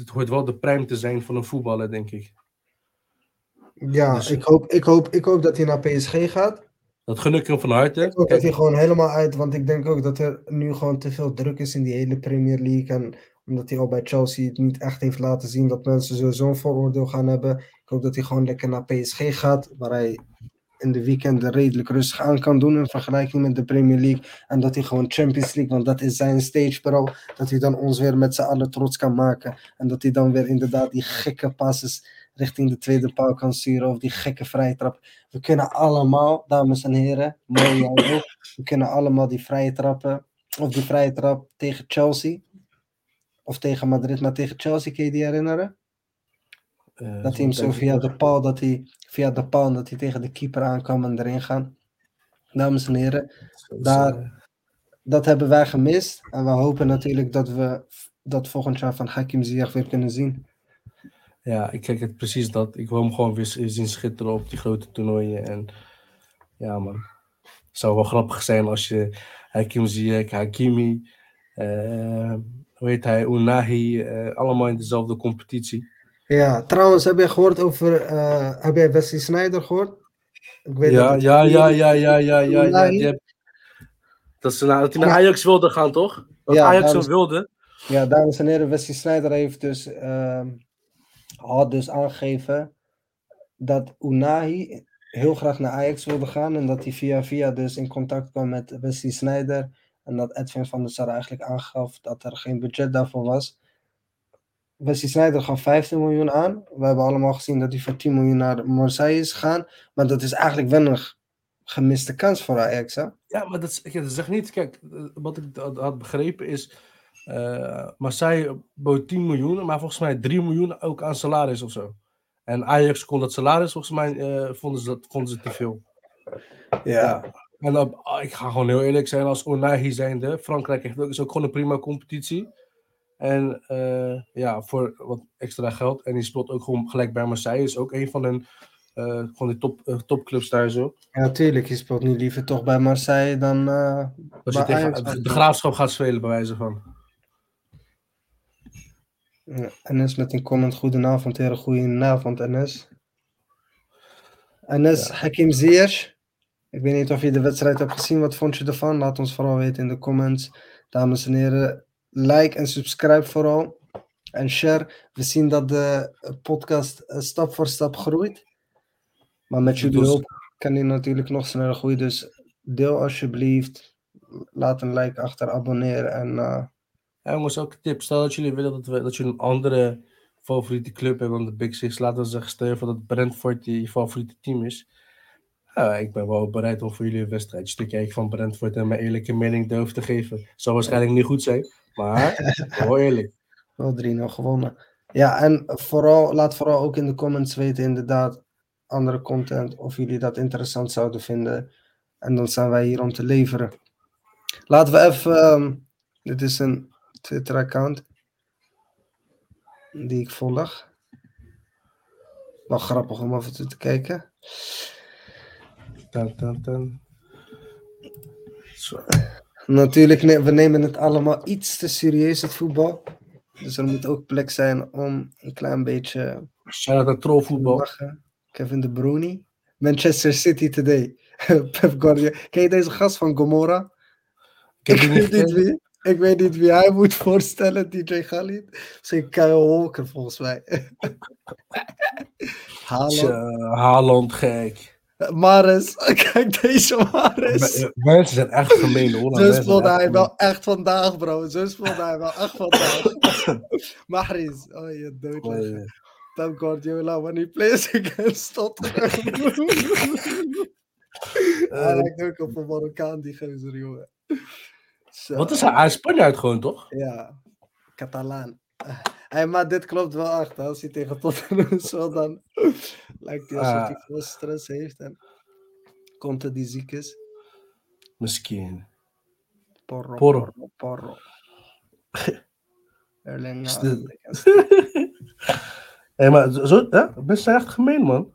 hoort wel de prime te zijn van een voetballer, denk ik. Ja, dus, ik hoop dat hij naar PSG gaat. Dat gun ik hem van harte. Ik hoop dat hij gewoon helemaal uit, want ik denk ook dat er nu gewoon te veel druk is in die hele Premier League. En omdat hij al bij Chelsea het niet echt heeft laten zien dat mensen sowieso een vooroordeel gaan hebben. Ik hoop dat hij gewoon lekker naar PSG gaat, waar hij in de weekenden redelijk rustig aan kan doen in vergelijking met de Premier League. En dat hij gewoon Champions League, want dat is zijn stage, bro. Dat hij dan ons weer met z'n allen trots kan maken. En dat hij dan weer inderdaad die gekke passes richting de tweede paal kan sturen of die gekke vrije trap. We kunnen allemaal, dames en heren, mooi ook, we kunnen allemaal die vrije trappen of die vrije trap tegen Chelsea of tegen Madrid, maar tegen Chelsea, kun je die herinneren? Dat hij hem zo via de paal dat hij tegen de keeper aankwam en erin gaan. Dames en heren, dat hebben wij gemist en we hopen natuurlijk dat we dat volgend jaar van Hakim Ziyech weer kunnen zien. Ja, ik kijk het precies dat. Ik wil hem gewoon weer zien schitteren op die grote toernooien. En ja, man. Het zou wel grappig zijn als je Hakim Ziyech, Hakimi, Unahi, allemaal in dezelfde competitie. Ja, trouwens, heb jij gehoord over, heb jij Wesley Sneijder gehoord? Ik weet ja. Dat hij naar Ajax wilde gaan, toch? Dat ja, Ajax hem wilde. Ja, dames en heren, Wesley Sneijder heeft dus... had dus aangegeven dat Unahi heel graag naar Ajax wilde gaan en dat hij via dus in contact kwam met Wesley Sneijder en dat Edwin van der Sar eigenlijk aangaf dat er geen budget daarvoor was. Wesley Sneijder gaf 15 miljoen aan. We hebben allemaal gezien dat hij voor 10 miljoen naar Marseille is gegaan, maar dat is eigenlijk wel een gemiste kans voor Ajax, hè? Ja, maar dat zegt niet. Kijk, wat ik had begrepen is Marseille bood 10 miljoen, maar volgens mij 3 miljoen ook aan salaris of zo. En Ajax kon dat salaris, volgens mij vonden ze te veel. Ja. En ik ga gewoon heel eerlijk zijn, als Onahi zijnde, Frankrijk is ook gewoon een prima competitie. En voor wat extra geld. En die speelt ook gewoon gelijk bij Marseille, is ook een van hun gewoon de topclubs daar zo. Ja, natuurlijk. Je speelt nu liever toch bij Marseille dan als je bij Ajax tegen de Graafschap gaat spelen, bij wijze van. NS met een comment, goedenavond heren, goedenavond NS. NS, ja. Hakim Ziyech, ik weet niet of je de wedstrijd hebt gezien, wat vond je ervan? Laat ons vooral weten in de comments. Dames en heren, like en subscribe vooral. En share, we zien dat de podcast stap voor stap groeit. Maar met jullie hulp kan die natuurlijk nog sneller groeien. Dus deel alsjeblieft, laat een like achter, abonneer en... Ja, jongens, ook een tip. Stel dat jullie willen dat jullie een andere favoriete club hebben dan de Big Six. Laten we zeggen, stel dat Brentford je favoriete team is. Ja, ik ben wel bereid om voor jullie een wedstrijdje te kijken van Brentford en mijn eerlijke mening erover te geven. Zou waarschijnlijk niet goed zijn, maar wel eerlijk. Wel 3-0 gewonnen. Ja, en laat vooral ook in de comments weten inderdaad andere content of jullie dat interessant zouden vinden. En dan zijn wij hier om te leveren. Laten we even... dit is een... Twitter-account die ik volg. Wel grappig om af en toe te kijken. Dan. Natuurlijk, we nemen het allemaal iets te serieus, het voetbal. Dus er moet ook plek zijn om een klein beetje Shout out trollvoetbal. Kevin De Bruyne. Manchester City today. Pep Guardiola. Ken je deze gast van Gomorra? Ik weet niet wie hij moet voorstellen, DJ Khalid. Misschien Kyle Walker, volgens mij. Haaland, gek. Mahrez, kijk deze Mahrez. Mensen zijn echt gemeen, hoor. Zo speelde hij wel echt vandaag, bro. Mahrez, oh je doodleggen. Pep Guardiola, when he plays against Tottenham. Hij lijkt ook op een Marokkaan, die geuzer, jongen. So, wat is hij? Hij Spanje uit gewoon, toch? Ja, Catalaan. Hey, maar dit klopt wel echt. Als hij tegen Tottenham speelt, dan lijkt hij alsof hij veel stress heeft. En komt er die ziek is. Misschien. Porro. Erling Haaland. Hé, maar zo, hè? Best echt gemeen, man.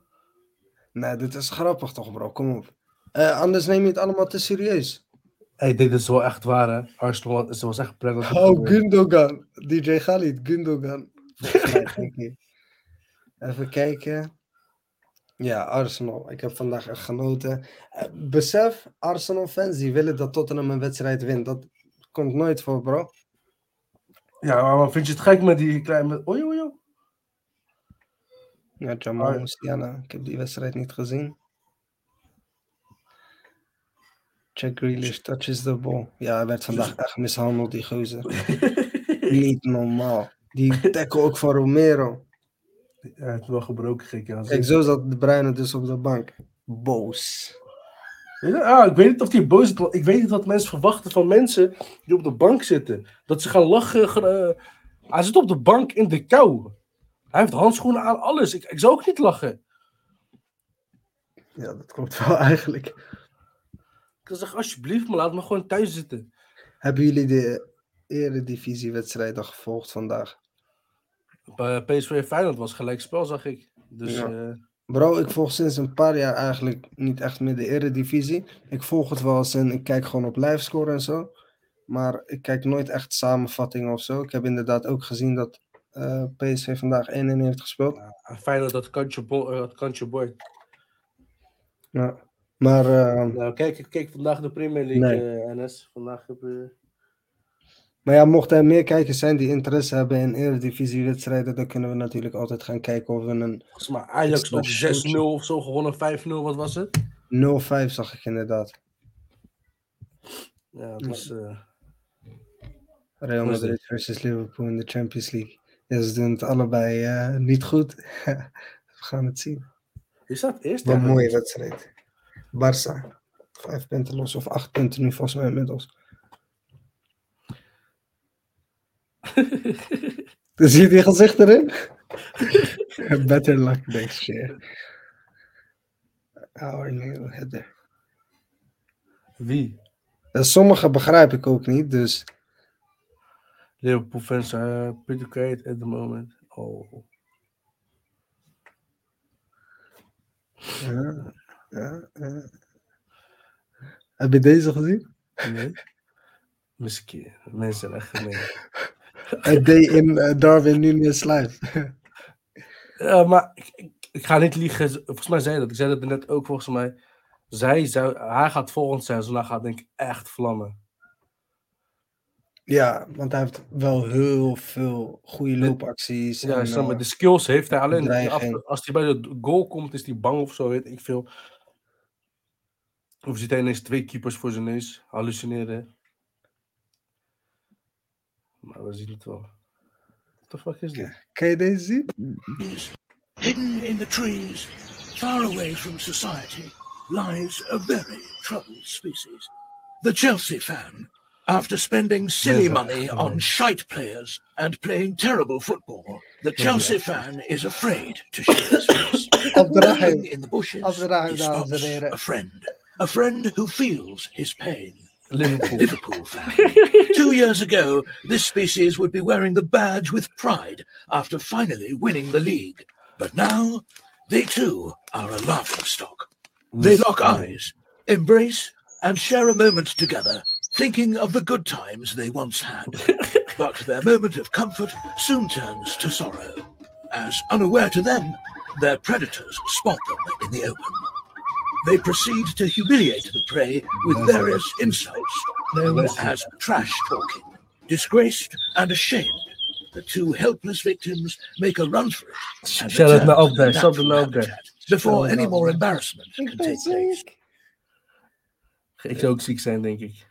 Nee, dit is grappig toch, bro? Kom op. Anders neem je het allemaal te serieus. Hey, dit is wel echt waar, hè. Arsenal was echt prettig. Oh, Gündoğan. DJ Khalid, Gündoğan. Even kijken. Ja, Arsenal. Ik heb vandaag echt genoten. Besef, Arsenal-fans die willen dat Tottenham een wedstrijd wint. Dat komt nooit voor, bro. Ja, maar vind je het gek met die kleine... Ojo. Ja, Jamal Musiala. Ik heb die wedstrijd niet gezien. Jack Grealish touches the ball. Ja, hij werd vandaag echt mishandeld, die gozer. Niet normaal. Die tackle ook van Romero. Hij heeft wel gebroken, gek. Ja. Kijk, zo zat De Bruyne dus op de bank. Boos. Ja, ik weet niet of hij boos is. Ik weet niet wat mensen verwachten van mensen die op de bank zitten. Dat ze gaan lachen. Hij zit op de bank in de kou. Hij heeft handschoenen aan, alles. Ik zou ook niet lachen. Ja, dat klopt wel eigenlijk. Ik zeg, alsjeblieft, maar laat me gewoon thuis zitten. Hebben jullie de eredivisiewedstrijden gevolgd vandaag? PSV Feyenoord was gelijkspel, zag ik. Dus, ja. Bro, ik volg sinds een paar jaar eigenlijk niet echt meer de eredivisie. Ik volg het wel eens en ik kijk gewoon op livescore en zo. Maar ik kijk nooit echt samenvattingen of zo. Ik heb inderdaad ook gezien dat PSV vandaag 1-1 heeft gespeeld. Ja, Feyenoord, dat kantje boy. Ja. Maar, nou, kijk vandaag de Premier League, NS. Vandaag Maar ja, mochten er meer kijkers zijn die interesse hebben in eredivisiewedstrijden, dan kunnen we natuurlijk altijd gaan kijken of we een... Volgens mij Ajax nog 6-0 of zo gewonnen, 5-0, wat was het? 0-5 zag ik inderdaad. Ja, het was... Real Madrid versus Liverpool in de Champions League. Ja, ze doen het allebei niet goed. We gaan het zien. Is dat eerst? Wat een mooie wedstrijd. Barça. 5 punten los of 8 punten nu volgens mij inmiddels. Zie je die gezicht erin? Better luck next year. Our new header. Wie? Sommige begrijp ik ook niet, dus... Liverpool fans are pretty great at the moment. Oh. Ja. Ja. Heb je deze gezien? Nee. Misschien. Mensen zijn echt gemeen. A day in Darwin Núñez live. Maar ik ga niet liegen. Volgens mij zei dat. Ik zei dat net ook volgens mij. Hij gaat volgend seizoen. Hij gaat denk ik echt vlammen. Ja, want hij heeft wel heel veel goede loopacties. Ja, en, maar de skills heeft hij. Alleen als hij bij de goal komt is hij bang of zo. Weet ik veel. Of zit hij ineens 2 keepers voor zijn neus? Hallucineren. Maar we zien het wel. What the fuck is dit? Kan je deze zien? Hidden in the trees, far away from society, lies a very troubled species. The Chelsea fan, after spending silly money on shite players and playing terrible football, the Chelsea fan is afraid to show his face. Running in the bushes, he spots a friend. A friend who feels his pain. Liverpool fan. 2 years ago, this species would be wearing the badge with pride after finally winning the league. But now, they too are a laughingstock. They lock eyes, embrace, and share a moment together, thinking of the good times they once had. But their moment of comfort soon turns to sorrow. as unaware to them, their predators spot them in the open. They proceed to humiliate the prey with various insults, known as trash talking. Disgraced and ashamed, the two helpless victims make a run for it. Shut up, up there, stop the load there. Before any more embarrassment can take place. Ik zou ook ziek zijn, denk ik.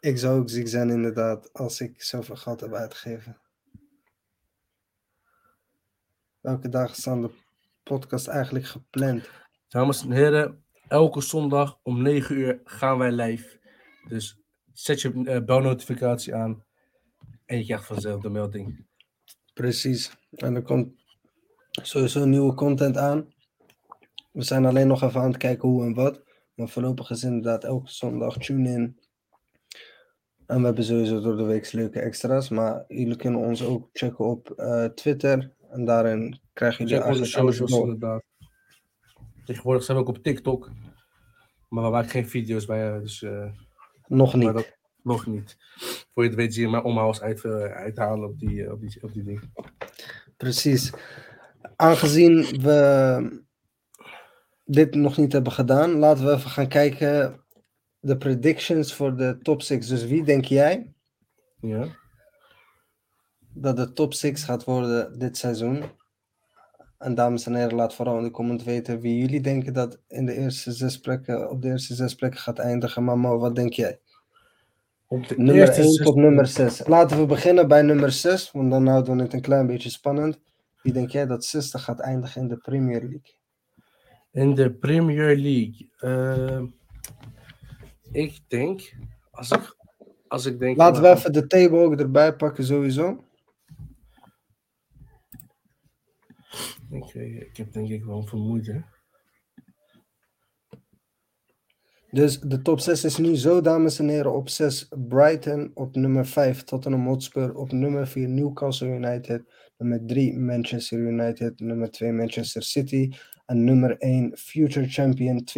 Ik zou ook ziek zijn, inderdaad, als ik zoveel geld heb uitgegeven. Elke dag staan de podcast eigenlijk gepland. Dames en heren, elke zondag om 9 uur gaan wij live. Dus zet je belnotificatie aan en je krijgt vanzelf de melding. Precies. En er komt sowieso nieuwe content aan. We zijn alleen nog even aan het kijken hoe en wat. Maar voorlopig is inderdaad elke zondag tune in. En we hebben sowieso door de week leuke extra's. Maar jullie kunnen ons ook checken op Twitter. En daarin krijgen jullie eigenlijk onze socials inderdaad. Tegenwoordig zijn we ook op TikTok. Maar we maken geen video's bij. Dus, nog niet. Nog niet. Voor je het weet zie je mijn omhaals uithalen op die ding. Precies. Aangezien we dit nog niet hebben gedaan, laten we even gaan kijken. De predictions voor de top 6. Dus wie denk jij? Ja. Dat de top 6 gaat worden dit seizoen. En dames en heren, laat vooral in de comment weten wie jullie denken dat in de eerste 6 plekken, op de eerste 6 plekken gaat eindigen. Mama, wat denk jij? Op de nummer 1 tot nummer 6. Laten we beginnen bij nummer 6, want dan houden we het een klein beetje spannend. Wie denk jij dat 60 gaat eindigen in de Premier League? In de Premier League? Ik denk, als ik denk... Laten we even de table ook erbij pakken sowieso. Ik heb denk ik wel vermoeid, hè. Dus de top 6 is nu zo, dames en heren. Op 6 Brighton, op nummer 5 Tottenham Hotspur, op nummer 4 Newcastle United, nummer 3 Manchester United, nummer 2 Manchester City en nummer 1 Future Champion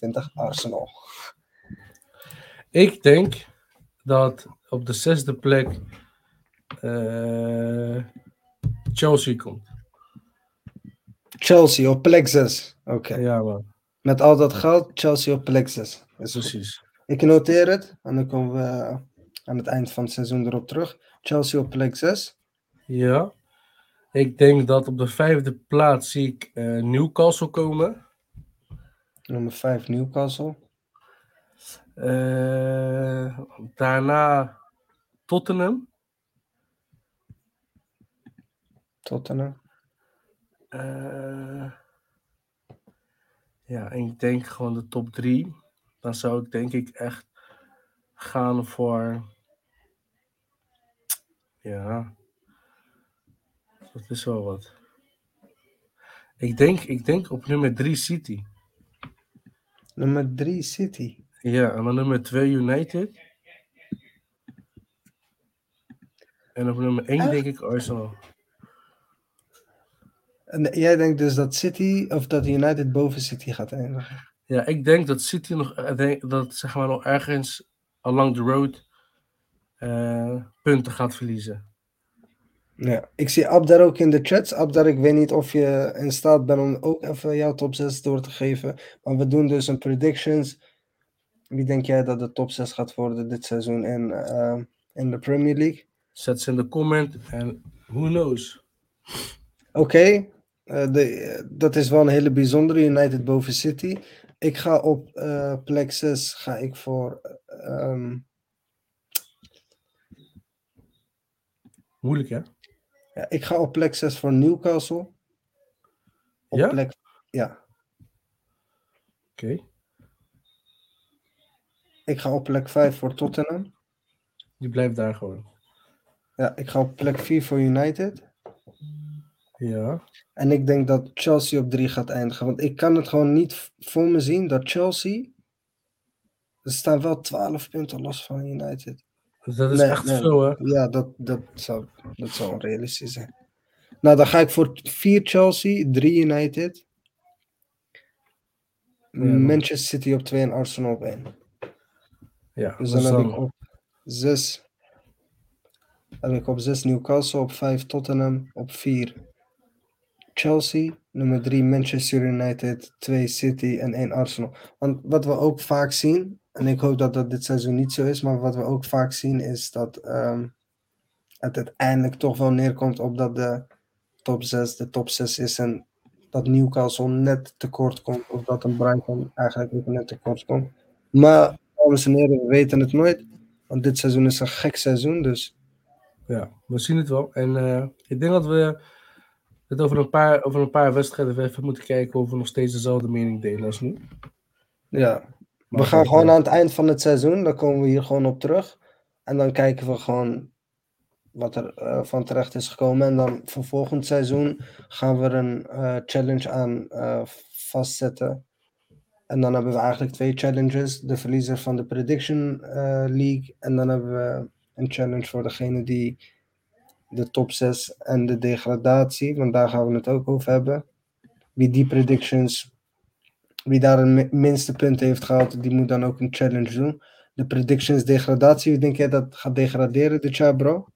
2022-2023 Arsenal. Ik denk dat op de 6e plek Chelsea komt. Chelsea op plek 6. Oké. Ja, man. Met al dat geld, Chelsea op plek 6. Precies. Ik noteer het. En dan komen we aan het eind van het seizoen erop terug. Chelsea op plek 6. Ja. Ik denk dat op de 5e plaats zie ik Newcastle komen. Nummer 5 Newcastle. Daarna Tottenham. Ja, en ik denk gewoon de top 3. Dan zou ik denk ik echt gaan voor... Ja. Dat is wel wat. Ik denk op nummer 3 City. Nummer 3 City? Ja, en dan nummer 2 United. En op nummer 1 denk ik Arsenal. En jij denkt dus dat City of dat United boven City gaat eindigen? Ja, ik denk dat City nog ergens along the road punten gaat verliezen. Ja, ik zie Abdar ook in de chats. Abdar, ik weet niet of je in staat bent om ook even jouw top 6 door te geven. Maar we doen dus een predictions. Wie denk jij dat de top 6 gaat worden dit seizoen in de Premier League? Zet ze in de comment en who knows. Oké. Dat is wel een hele bijzondere, United boven City. Ik ga op plek 6 ga ik voor... Moeilijk, hè? Ja, ik ga op plek 6 voor Newcastle. Op plek... Ja. Oké. Ik ga op plek 5 voor Tottenham. Die blijft daar gewoon. Ja, ik ga op plek 4 voor United. Ja. En ik denk dat Chelsea op 3 gaat eindigen. Want ik kan het gewoon niet voor me zien dat Chelsea... Er staan wel 12 punten los van United. Dat is echt veel, hè? Ja, dat zou realistisch zijn. Nou, dan ga ik voor 4 Chelsea, 3 United. Ja, Manchester City op 2 en Arsenal op 1. Ja, dus dan heb ik op 6 heb ik op 6 Newcastle, op 5 Tottenham, op 4 Chelsea, nummer 3 Manchester United, 2 City en 1 Arsenal. Want wat we ook vaak zien, en ik hoop dat dat dit seizoen niet zo is, maar wat we ook vaak zien is dat het uiteindelijk toch wel neerkomt op dat de top 6 de top 6 is en dat Newcastle net tekort komt of dat een Brighton eigenlijk ook net tekort komt. Maar, dames en heren, we weten het nooit, want dit seizoen is een gek seizoen, dus... Ja, we zien het wel. En ik denk dat we het over een paar wedstrijden even moeten kijken of we nog steeds dezelfde mening delen als nu. Ja, maar we gaan gewoon aan het eind van het seizoen, dan komen we hier gewoon op terug. En dan kijken we gewoon wat er van terecht is gekomen. En dan voor volgend seizoen gaan we er een challenge aan vastzetten. En dan hebben we eigenlijk 2 challenges. De verliezer van de Prediction League. En dan hebben we een challenge voor degene die de top 6 en de degradatie, want daar gaan we het ook over hebben. Wie die predictions, wie daar het minste punten heeft gehaald, die moet dan ook een challenge doen. De predictions degradatie, wie denk jij dat gaat degraderen dit jaar, bro?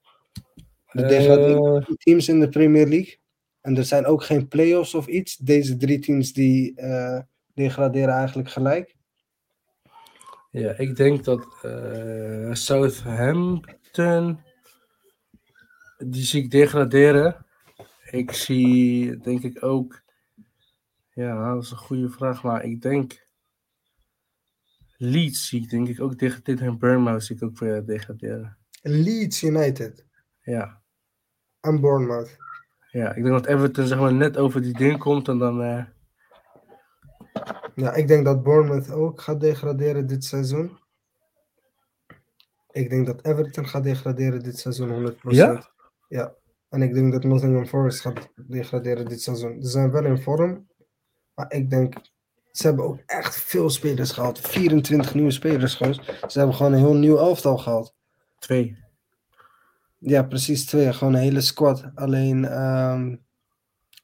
De degraderende teams in de Premier League. En er zijn ook geen play-offs of iets. Deze 3 teams die degraderen eigenlijk gelijk. Ja, ik denk dat Southampton, die zie ik degraderen. Ik zie, denk ik ook, ja, dat is een goede vraag, maar ik denk Leeds zie ik denk ik ook degraderen en Bournemouth zie ik ook weer degraderen. Leeds United? Ja. En Bournemouth? Ja, ik denk dat Everton zeg maar net over die ding komt en dan... Ja, ik denk dat Bournemouth ook gaat degraderen dit seizoen. Ik denk dat Everton gaat degraderen dit seizoen 100%. Ja? Ja. En ik denk dat Nottingham Forest gaat degraderen dit seizoen. Ze zijn wel in vorm. Maar ik denk, ze hebben ook echt veel spelers gehaald. 24 nieuwe spelers gewoon. Ze hebben gewoon een heel nieuw elftal gehaald. 2. Ja, precies 2. Gewoon een hele squad. Alleen...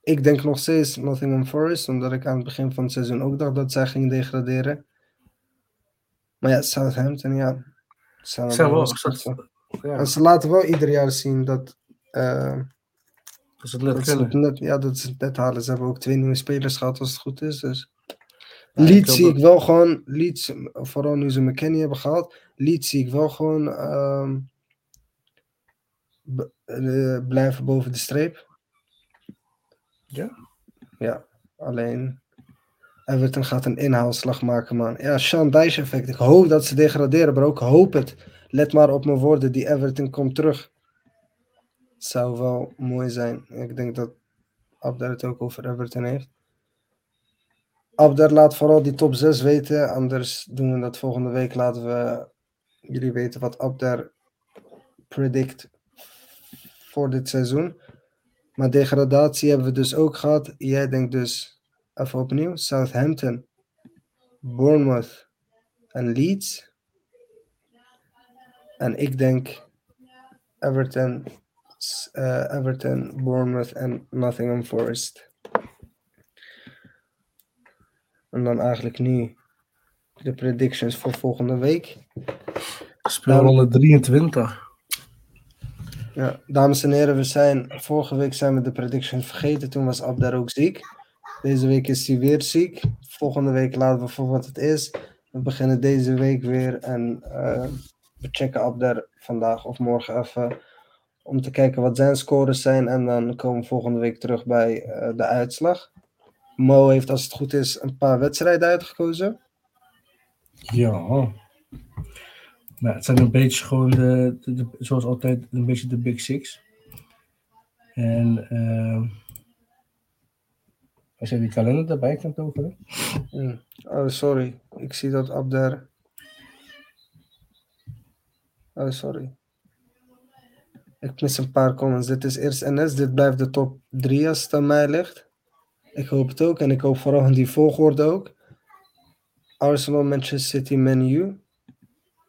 Ik denk nog steeds Nottingham Forest, omdat ik aan het begin van het seizoen ook dacht dat zij ging degraderen. Maar ja, Southampton, ja. Ja. En ze laten wel ieder jaar zien dat dat ze het net halen. Ze hebben ook 2 nieuwe spelers gehad als het goed is. Dus. Ja, Leeds zie ik wel gewoon, Leeds, vooral nu ze McKennie hebben gehaald, Leeds zie ik wel gewoon blijven boven de streep. Ja, alleen Everton gaat een inhaalslag maken, man. Ja, Sean Dyche effect. Ik hoop dat ze degraderen, maar ook hoop het. Let maar op mijn woorden, die Everton komt terug. Zou wel mooi zijn. Ik denk dat Abder het ook over Everton heeft. Abder, laat vooral die top 6 weten, anders doen we dat volgende week. Laten we jullie weten wat Abder predict voor dit seizoen. Maar degradatie hebben we dus ook gehad. Jij denkt dus, even opnieuw, Southampton, Bournemouth en Leeds. En ik denk Everton, Bournemouth en Nottingham Forest. En dan eigenlijk nu de predictions voor volgende week. Speelronde 23. Ja, dames en heren, vorige week zijn we de prediction vergeten. Toen was Abdar ook ziek. Deze week is hij weer ziek. Volgende week laten we voor wat het is. We beginnen deze week weer. En we checken Abdar vandaag of morgen even. Om te kijken wat zijn scores zijn. En dan komen we volgende week terug bij de uitslag. Mo heeft, als het goed is, een paar wedstrijden uitgekozen. Ja... Nou, het zijn een beetje gewoon, zoals altijd, een beetje de Big Six. En als jij die kalender daarbij kan toveren. Ja. Oh, sorry. Ik zie dat op daar. Oh, sorry. Ik mis een paar comments. Dit is eerst NS. Dit blijft de top 3 als het aan mij ligt. Ik hoop het ook. En ik hoop vooral in die volgorde ook. Arsenal, Manchester City, Man U.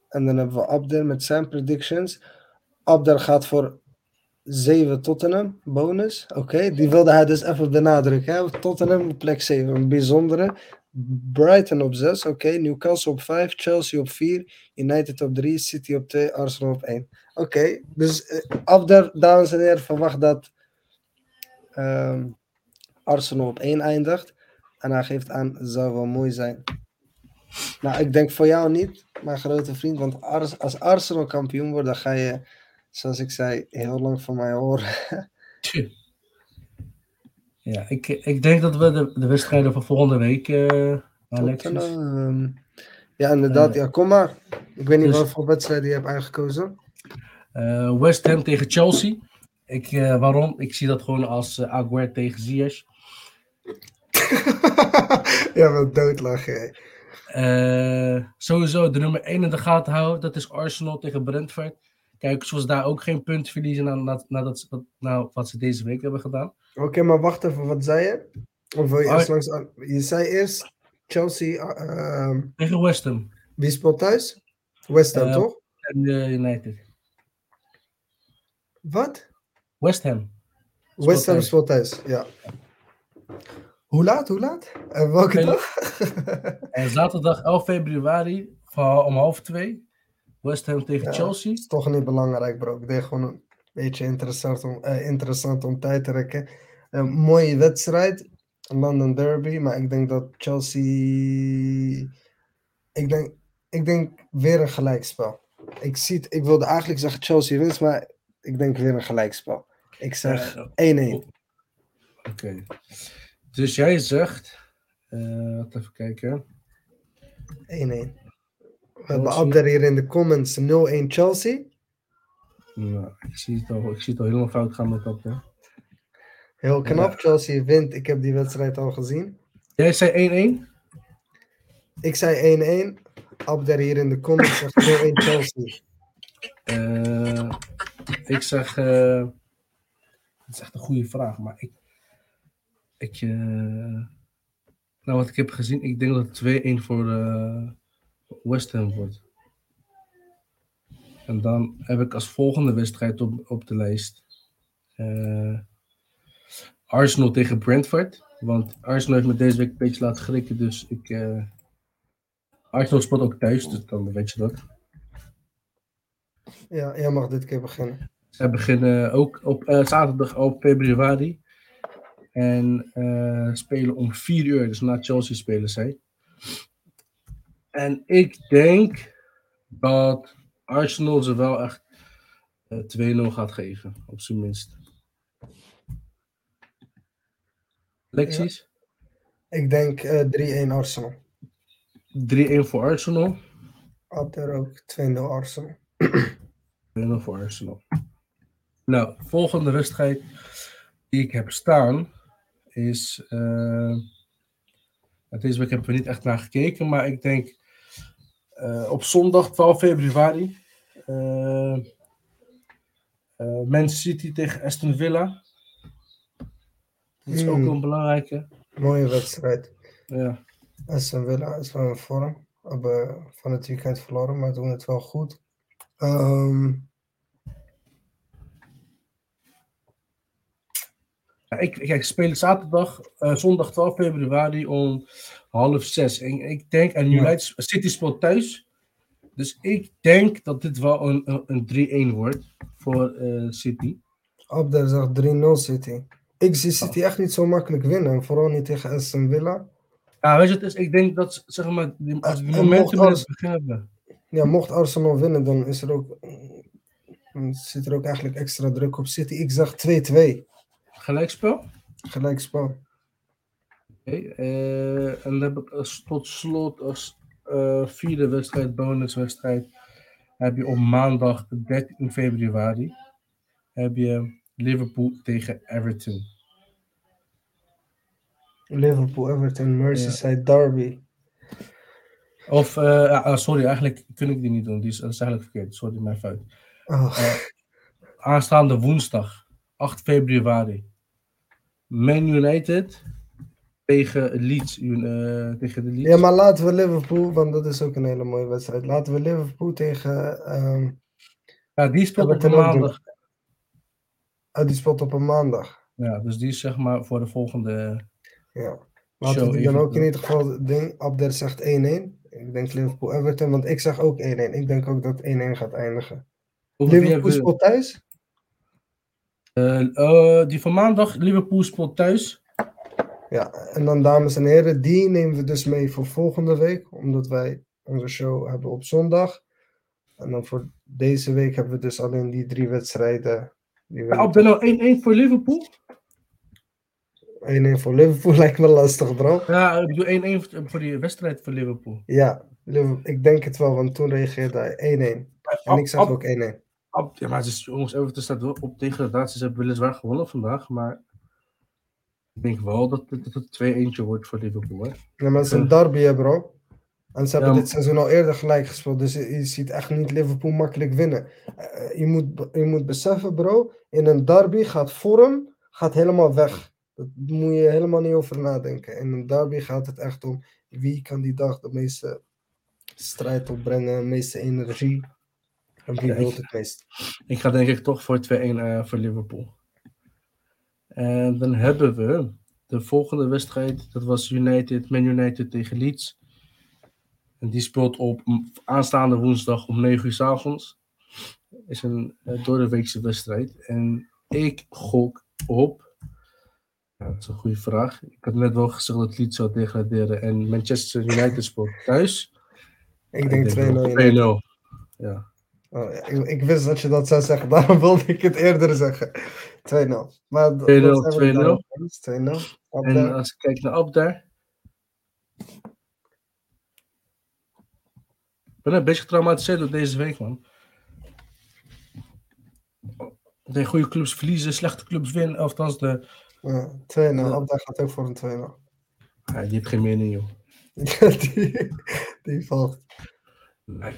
En dan hebben we Abder met zijn predictions. Abder gaat voor 7 Tottenham, bonus. Oké, die wilde hij dus even benadrukken. Hè? Tottenham plek 7, een bijzondere. Brighton op 6, Newcastle op 5, Chelsea op 4, United op 3, City op 2, Arsenal op 1. Oké. Dus op de dames en heren, verwacht dat Arsenal op 1 eindigt. En hij geeft aan, zou wel mooi zijn. Nou, ik denk voor jou niet, mijn grote vriend. Want als Arsenal kampioen wordt, dan ga je, zoals ik zei, heel lang van mij horen. Ja, ik denk dat we de wedstrijden van volgende week, Alexis. Ja, inderdaad. Ja, kom maar. Ik weet niet wat voor wedstrijden je hebt aangekozen. West Ham tegen Chelsea. Waarom? Ik zie dat gewoon als Aguero tegen Ziyech. Ja, wel doodlachen. Sowieso de nummer 1 in de gaten houden. Dat is Arsenal tegen Brentford. Kijk, zoals daar ook geen punt verliezen na wat ze deze week hebben gedaan. Oké, maar wacht even. Wat zei je? Of wil je eerst langs... Je zei eerst Chelsea... tegen West Ham. Wie speelt thuis? West Ham, toch? En United. Wat? West Ham. West Ham speelt thuis, ja. Hoe laat? En welke dag? En zaterdag 11 februari om 13:30. West Ham tegen Chelsea. Is toch niet belangrijk, bro. Ik deed gewoon een beetje interessant om tijd te rekken. Een mooie wedstrijd. London Derby. Maar ik denk dat Chelsea... Ik denk weer een gelijkspel. Ik wilde eigenlijk zeggen Chelsea wint, maar ik denk weer een gelijkspel. Ik zeg 1-1. Oké. Dus jij zegt... even kijken. 1-1. We hebben Abder hier in de comments 0-1 Chelsea. Nou, ik zie het al helemaal fout gaan met Abder. Heel knap, ja. Chelsea wint. Ik heb die wedstrijd al gezien. Jij zei 1-1? Ik zei 1-1. Abder hier in de comments zegt 0-1 Chelsea. Ik zeg... dat is echt een goede vraag, maar nou, wat ik heb gezien, ik denk dat het 2-1 voor West Ham wordt. En dan heb ik als volgende wedstrijd op de lijst Arsenal tegen Brentford. Want Arsenal heeft me deze week een beetje laten schrikken, dus Arsenal speelt ook thuis, dus dan weet je dat. Ja, jij mag dit keer beginnen. Zij beginnen ook op zaterdag op februari. En spelen om 16:00, dus na Chelsea spelen zij. En ik denk dat Arsenal ze wel echt 2-0 gaat geven, op zijn minst. Alexis? Ja. Ik denk 3-1 Arsenal. 3-1 voor Arsenal? Altijd ook 2-0 Arsenal. 2-0 voor Arsenal. Nou, volgende wedstrijd die ik heb staan... is deze week hebben we niet echt naar gekeken, maar ik denk op zondag 12 februari Manchester City tegen Aston Villa. Dat is ook een belangrijke. Mooie wedstrijd. Ja. Aston Villa is wel in vorm. We hebben van het weekend verloren, maar doen het wel goed. Ik speel zaterdag, zondag 12 februari om 5:30. En ik denk, en United City speelt thuis. Dus ik denk dat dit wel een 3-1 wordt voor City. Abder zegt 3-0 City. Ik zie City echt niet zo makkelijk winnen. Vooral niet tegen Aston Villa. Ja, weet je wat is? Ik denk dat, zeg maar, die momentum is beginnen. Ja, mocht Arsenal winnen, dan zit er ook eigenlijk extra druk op City. Ik zag 2-2. Gelijkspel. Oké. En dan heb ik tot slot als vierde wedstrijd, bonuswedstrijd, heb je op maandag 13 februari heb je Liverpool tegen Everton. Liverpool-Everton, Merseyside Derby. Of, sorry, eigenlijk kun ik die niet doen. Dat is eigenlijk verkeerd. Sorry, mijn fout. Aanstaande woensdag, 8 februari. Man United tegen Leeds. Ja, maar laten we Liverpool, want dat is ook een hele mooie wedstrijd. Laten we Liverpool tegen... die speelt op een maandag. Die speelt op een maandag. Ja, dus die is zeg maar voor de volgende... Ja, laten we die dan ook in ieder geval... Abder zegt 1-1. Ik denk Liverpool-Everton, want ik zeg ook 1-1. Ik denk ook dat 1-1 gaat eindigen. Liverpool speelt thuis? Die van maandag, Liverpool speelt thuis. Ja, en dan dames en heren, die nemen we dus mee voor volgende week. Omdat wij onze show hebben op zondag. En dan voor deze week hebben we dus alleen die drie wedstrijden. Ik ben al 1-1 voor Liverpool. 1-1 voor Liverpool lijkt me lastig, bro. Ja, ik doe 1-1 voor die wedstrijd voor Liverpool. Ja, ik denk het wel, want toen reageerde hij 1-1. En ik zag ook 1-1. Ja, maar het is, jongens, Everton staat wel op degradatie. Ze hebben weliswaar gewonnen vandaag, maar... Ik denk wel dat het 2-1 wordt voor Liverpool, hè. Ja, maar het is een derby, bro. En ze hebben dit seizoen al eerder gelijk gespeeld. Dus je ziet echt niet Liverpool makkelijk winnen. Je moet beseffen, bro. In een derby gaat vorm helemaal weg. Daar moet je helemaal niet over nadenken. In een derby gaat het echt om wie kan die dag de meeste strijd opbrengen, de meeste energie. En wie wil het meest. Ik ga denk ik toch voor 2-1 voor Liverpool. En dan hebben we de volgende wedstrijd. Dat was Man United tegen Leeds. En die speelt op aanstaande woensdag om 9 uur 's avonds. Is een doordeweekse wedstrijd. En ik gok op... Ja, dat is een goede vraag. Ik had net wel gezegd dat Leeds zou degraderen. En Manchester United speelt thuis. Ik denk 2-0. Ja. Oh, ja, ik wist dat je dat zou zeggen. Daarom wilde ik het eerder zeggen. 2-0. Maar 2-0. En als ik kijk naar Abder... Ik ben een beetje getraumatiseerd door deze week, man. De goede clubs verliezen, slechte clubs winnen. Of dat is de... 2-0. Abda gaat ook voor een 2-0. Ja, die heeft geen mening, joh. die volgt.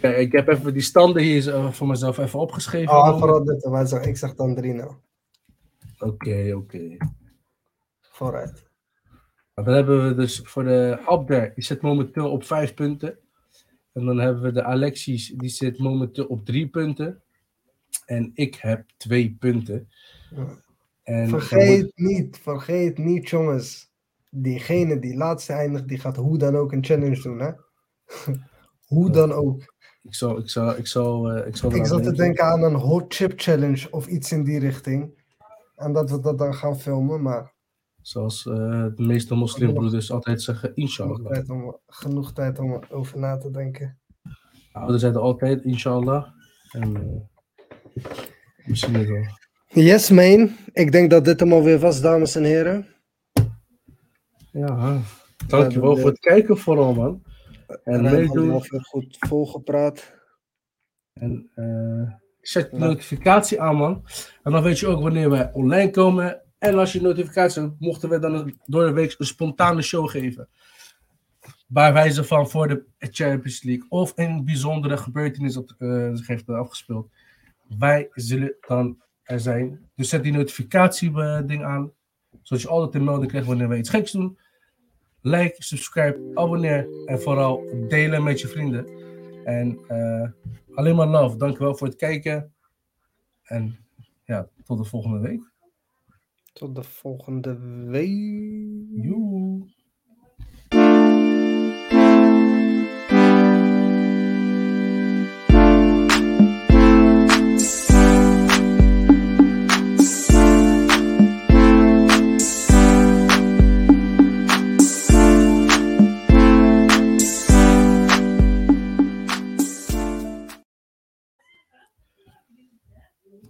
Kijk, ik heb even die standen hier voor mezelf even opgeschreven. Vooral dit. Maar ik zeg dan 3-0. Oké. Vooruit. Dan hebben we dus voor de Abda. Die zit momenteel op 5 punten. En dan hebben we de Alexis, die zit momenteel op 3 punten. En ik heb 2 punten. En vergeet niet, jongens. Diegene die laatste eindigt, die gaat hoe dan ook een challenge doen, hè? Hoe dan ook. Ik zat te denken aan een hot chip challenge of iets in die richting. En dat we dat dan gaan filmen, maar... Zoals de meeste moslimbroeders altijd zeggen, inshallah. Genoeg tijd om over na te denken. Nou, we zeiden altijd, inshallah. En we zien het wel. Yes, man. Ik denk dat dit hem alweer was, dames en heren. Ja, dankjewel voor het kijken vooral, man. En meedoen. Even goed volgepraat. En zet de notificatie aan, man. En dan weet je ook wanneer wij online komen... En als je notificatie hebt, mochten we dan door de week een spontane show geven. Bij wijze van voor de Champions League. Of een bijzondere gebeurtenis dat zich heeft afgespeeld. Wij zullen dan er zijn. Dus zet die notificatie ding aan. Zodat je altijd een melding krijgt wanneer we iets geks doen. Like, subscribe, abonneer. En vooral delen met je vrienden. En alleen maar love. Dankjewel voor het kijken. En ja, tot de volgende week. Tot de volgende week.